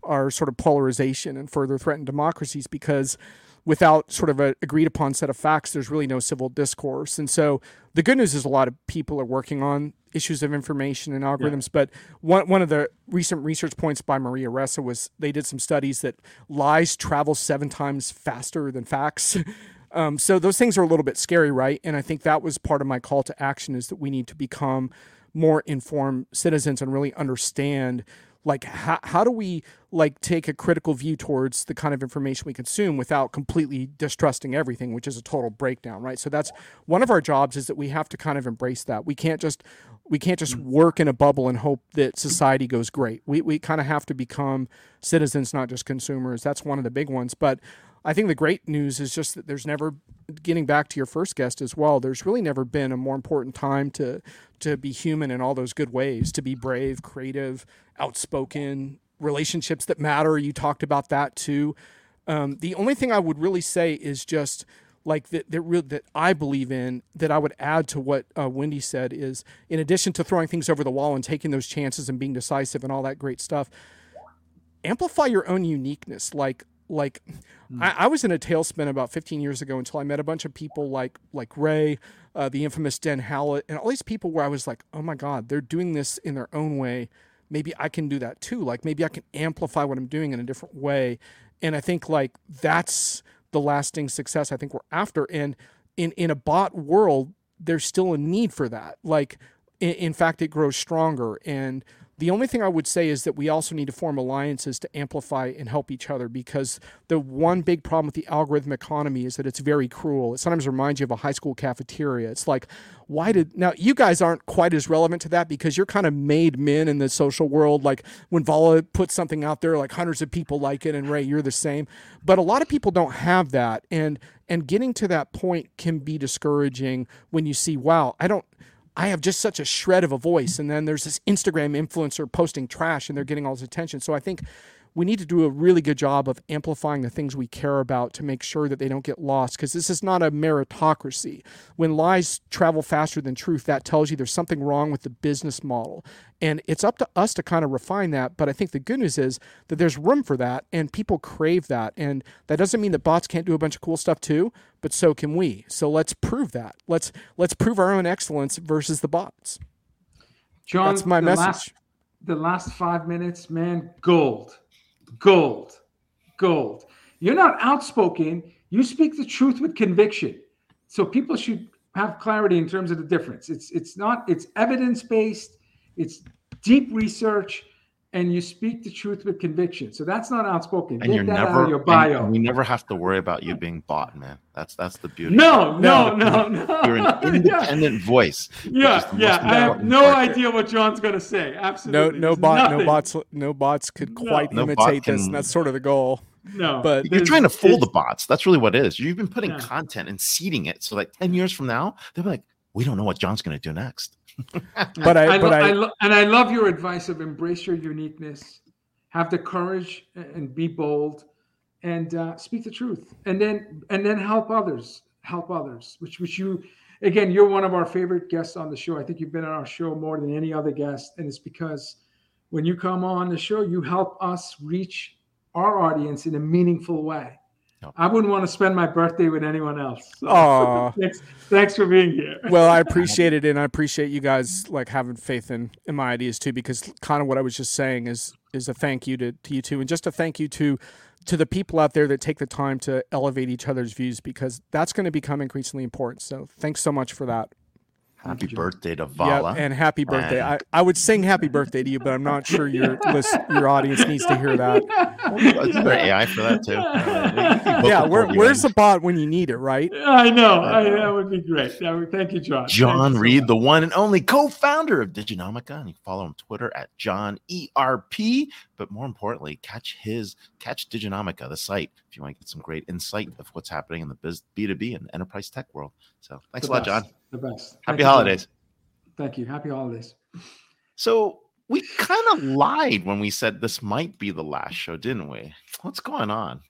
our sort of polarization and further threaten democracies, because without sort of an agreed upon set of facts, there's really no civil discourse. And so the good news is a lot of people are working on issues of information and algorithms. Yeah. But one one of the recent research points by Maria Ressa was they did some studies that lies travel seven times faster than facts. Um, so those things are a little bit scary, right? And I think that was part of my call to action, is that we need to become more informed citizens and really understand, like, how, how do we, like, take a critical view towards the kind of information we consume without completely distrusting everything, which is a total breakdown, right? So that's one of our jobs, is that we have to kind of embrace that. We can't just we can't just work in a bubble and hope that society goes great. We we kind of have to become citizens, not just consumers. That's one of the big ones. But I think the great news is just that there's never, getting back to your first guest as well, there's really never been a more important time to to be human in all those good ways, to be brave, creative, outspoken, relationships that matter. You talked about that too. Um, the only thing I would really say is just like that that, re- that I believe in, that I would add to what uh, Wendy said, is in addition to throwing things over the wall and taking those chances and being decisive and all that great stuff, amplify your own uniqueness. Like, Like, I, I was in a tailspin about fifteen years ago until I met a bunch of people like like Ray, uh, the infamous Den Hallett, and all these people where I was like, oh my God, they're doing this in their own way. Maybe I can do that too. Like, maybe I can amplify what I'm doing in a different way. And I think, like, that's the lasting success I think we're after. And in, in a bot world, there's still a need for that. Like, in, in fact, it grows stronger. And the only thing I would say is that we also need to form alliances to amplify and help each other, because the one big problem with the algorithm economy is that it's very cruel. It sometimes reminds you of a high school cafeteria. It's like, why did, now you guys aren't quite as relevant to that because you're kind of made men in the social world. Like, when Vala puts something out there, like, hundreds of people like it, and Ray, you're the same. But a lot of people don't have that. And, and getting to that point can be discouraging when you see, wow, I don't, I have just such a shred of a voice, and then there's this Instagram influencer posting trash and they're getting all this attention. So I think we need to do a really good job of amplifying the things we care about to make sure that they don't get lost, because this is not a meritocracy. When lies travel faster than truth, that tells you there's something wrong with the business model. And it's up to us to kind of refine that. But I think the good news is that there's room for that, and people crave that. And that doesn't mean that bots can't do a bunch of cool stuff too, but so can we. So let's prove that. Let's let's prove our own excellence versus the bots. John, that's my the message. Last, the last five minutes, man, gold. Gold, gold. You're not outspoken. You speak the truth with conviction. So people should have clarity in terms of the difference. It's it's not, it's evidence-based, it's deep research, and you speak the truth with conviction. So that's not outspoken. And Get you're that never, out of your bio. And we never have to worry about you being bought, man. That's that's the beauty. No, no, no, no. You're an independent yeah. voice. Yeah, yeah. I have no market. idea what John's going to say. Absolutely. No, no bot, no bots, no bots could quite no. imitate no bot can, this, and that's sort of the goal. No, but you're trying to fool the bots. That's really what it is. You've been putting yeah. content and seeding it, so like ten years from now, they'll be like, we don't know what John's going to do next. but I, I, but lo- I, I lo- and I love your advice of embrace your uniqueness, have the courage and be bold, and uh, speak the truth, and then and then help others, help others. Which which you, again, you're one of our favorite guests on the show. I think you've been on our show more than any other guest, and it's because when you come on the show, you help us reach our audience in a meaningful way. I wouldn't want to spend my birthday with anyone else. So thanks, thanks for being here. Well, I appreciate it, and I appreciate you guys like having faith in, in my ideas too, because kind of what I was just saying is is a thank you to, to you two, and just a thank you to to the people out there that take the time to elevate each other's views, because that's going to become increasingly important. So thanks so much for that. Happy birthday to Vala. Yep, and happy birthday. And... I, I would sing happy birthday to you, but I'm not sure your list, your audience needs to hear that. Is there A I for that, too? Uh, yeah, where, where's the bot when you need it, right? I know. Uh, I, that would be great. That would, thank you, John. John Thanks Reed, so the one and only co-founder of Diginomica. And you can follow him on Twitter at John E R P. But more importantly, catch his catch Diginomica, the site, if you want to get some great insight of what's happening in the biz, B two B and enterprise tech world. So thanks the a lot, best. John. The best. Happy Thank holidays. You. Thank you. Happy holidays. So We kind of lied when we said this might be the last show, didn't we? What's going on?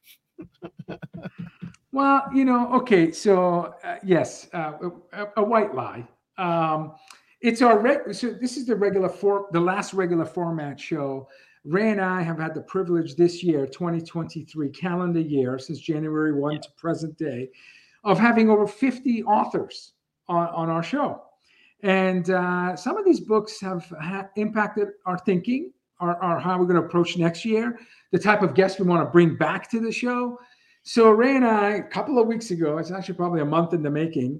Well, you know, okay, so uh, yes, uh, a, a white lie. Um, it's our reg- so this is the regular for the last regular format show. Ray and I have had the privilege this year, twenty twenty-three calendar year, since January first yeah. to present day, of having over fifty authors on, on our show. And uh, some of these books have ha- impacted our thinking, our, our how we're going to approach next year, the type of guests we want to bring back to the show. So Ray and I, a couple of weeks ago, it's actually probably a month in the making,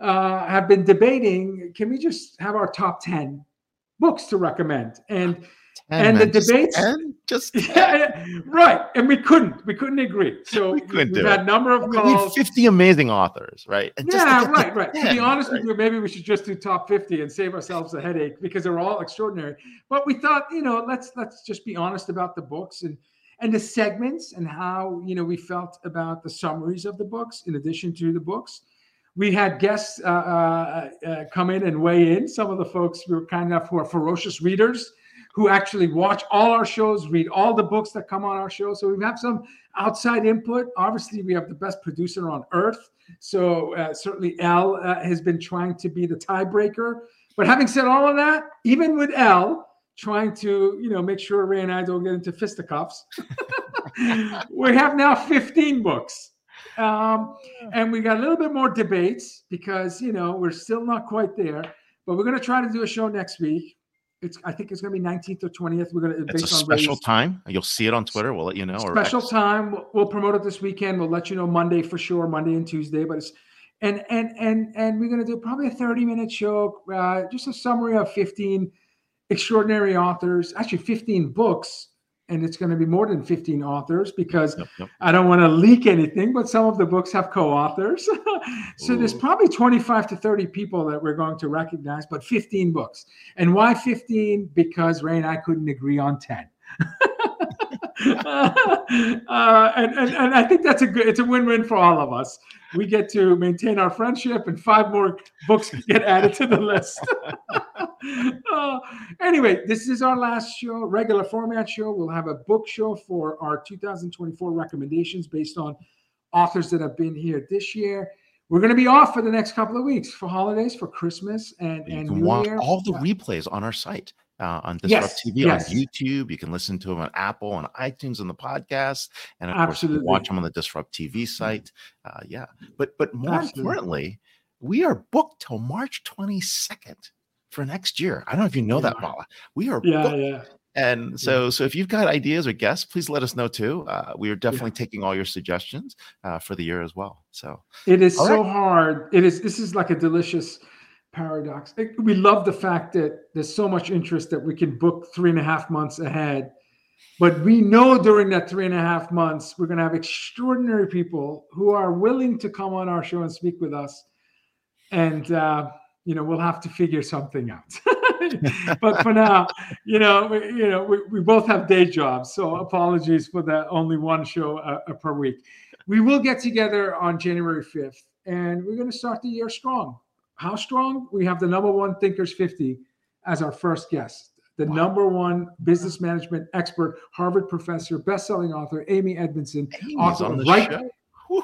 uh, have been debating, can we just have our top ten books to recommend? And and the debates, just yeah, right. And we couldn't, we couldn't agree. So we couldn't we've do had a number of calls. We have fifty amazing authors, right? And yeah, just right, right. ten, to be honest right. with you, maybe we should just do top fifty and save ourselves the headache because they're all extraordinary. But we thought, you know, let's let's just be honest about the books and and the segments and how you know we felt about the summaries of the books. In addition to the books, we had guests uh, uh, uh, come in and weigh in. Some of the folks we were kind enough who are ferocious readers, who actually watch all our shows, read all the books that come on our show. So we have some outside input. Obviously, we have the best producer on earth. So uh, certainly Elle uh, has been trying to be the tiebreaker. But having said all of that, even with Elle trying to, you know, make sure Ray and I don't get into fisticuffs, we have now fifteen books. Um, and we got a little bit more debates because, you know, we're still not quite there. But we're going to try to do a show next week. It's, I think it's going to be nineteenth or twentieth. We're going to. It's a special time. You'll see it on Twitter. We'll let you know. Special time. We'll, we'll promote it this weekend. We'll let you know Monday for sure. Monday and Tuesday, but it's and and and and we're going to do probably a thirty-minute show. Uh, just a summary of fifteen extraordinary authors. Actually, fifteen books, and it's going to be more than fifteen authors because yep, yep. I don't want to leak anything. But some of the books have co-authors, so Ooh. There's probably twenty-five to thirty people that we're going to recognize, but fifteen books. And why fifteen? Because Ray and I couldn't agree on ten. uh, and, and and I think that's a good. It's a win-win for all of us. We get to maintain our friendship, and five more books get added to the list. uh, anyway, this is our last show, regular format show. We'll have a book show for our two thousand twenty-four recommendations based on authors that have been here this year. We're going to be off for the next couple of weeks for holidays, for Christmas, and and New Year. All the replays on our site. Uh, on Disrupt yes, T V, yes. on YouTube. You can listen to them on Apple, on iTunes, on the podcast. And, of Absolutely. course, you can watch them on the Disrupt T V site. Uh, yeah. But but more Absolutely. importantly, we are booked till March twenty-second for next year. I don't know if you know yeah. that, Vala. We are yeah, booked. Yeah. And so, yeah. so if you've got ideas or guests, please let us know, too. Uh, we are definitely yeah. taking all your suggestions uh, for the year as well. So it is all so right. hard. It is. This is like a delicious paradox. We love the fact that there's so much interest that we can book three and a half months ahead, but we know during that three and a half months we're going to have extraordinary people who are willing to come on our show and speak with us, and uh you know we'll have to figure something out. But for now, you know we, you know we, we both have day jobs, so apologies for that. Only one show uh, per week. We will get together on January fifth, and we're going to start the year strong. How strong? We have the number one Thinkers fifty as our first guest, the wow. number one business management expert, Harvard professor, best-selling author, Amy Edmondson, Amy's author of right,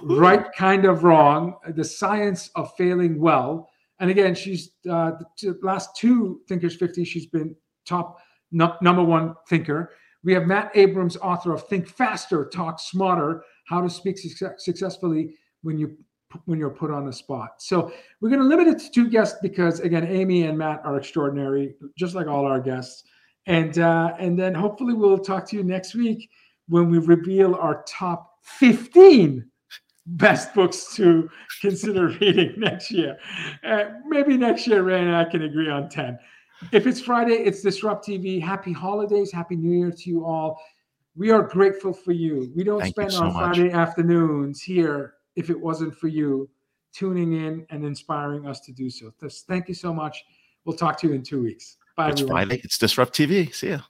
right Kind of Wrong, The Science of Failing Well. And again, she's uh, the two, last two Thinkers fifty, she's been top no, number one thinker. We have Matt Abrams, author of Think Faster, Talk Smarter, How to Speak Success- Successfully When You... when you're put on the spot. So we're going to limit it to two guests because, again, Amy and Matt are extraordinary, just like all our guests. And uh, and then hopefully we'll talk to you next week when we reveal our top fifteen best books to consider reading next year. Uh, maybe next year, Ray and I can agree on ten. If it's Friday, it's Disrupt T V. Happy holidays. Happy New Year to you all. We are grateful for you. We don't Thank spend so our much. Friday afternoons here if it wasn't for you tuning in and inspiring us to do so. Thank you so much. We'll talk to you in two weeks. Bye, it's everyone. Friday. It's Disrupt T V. See ya.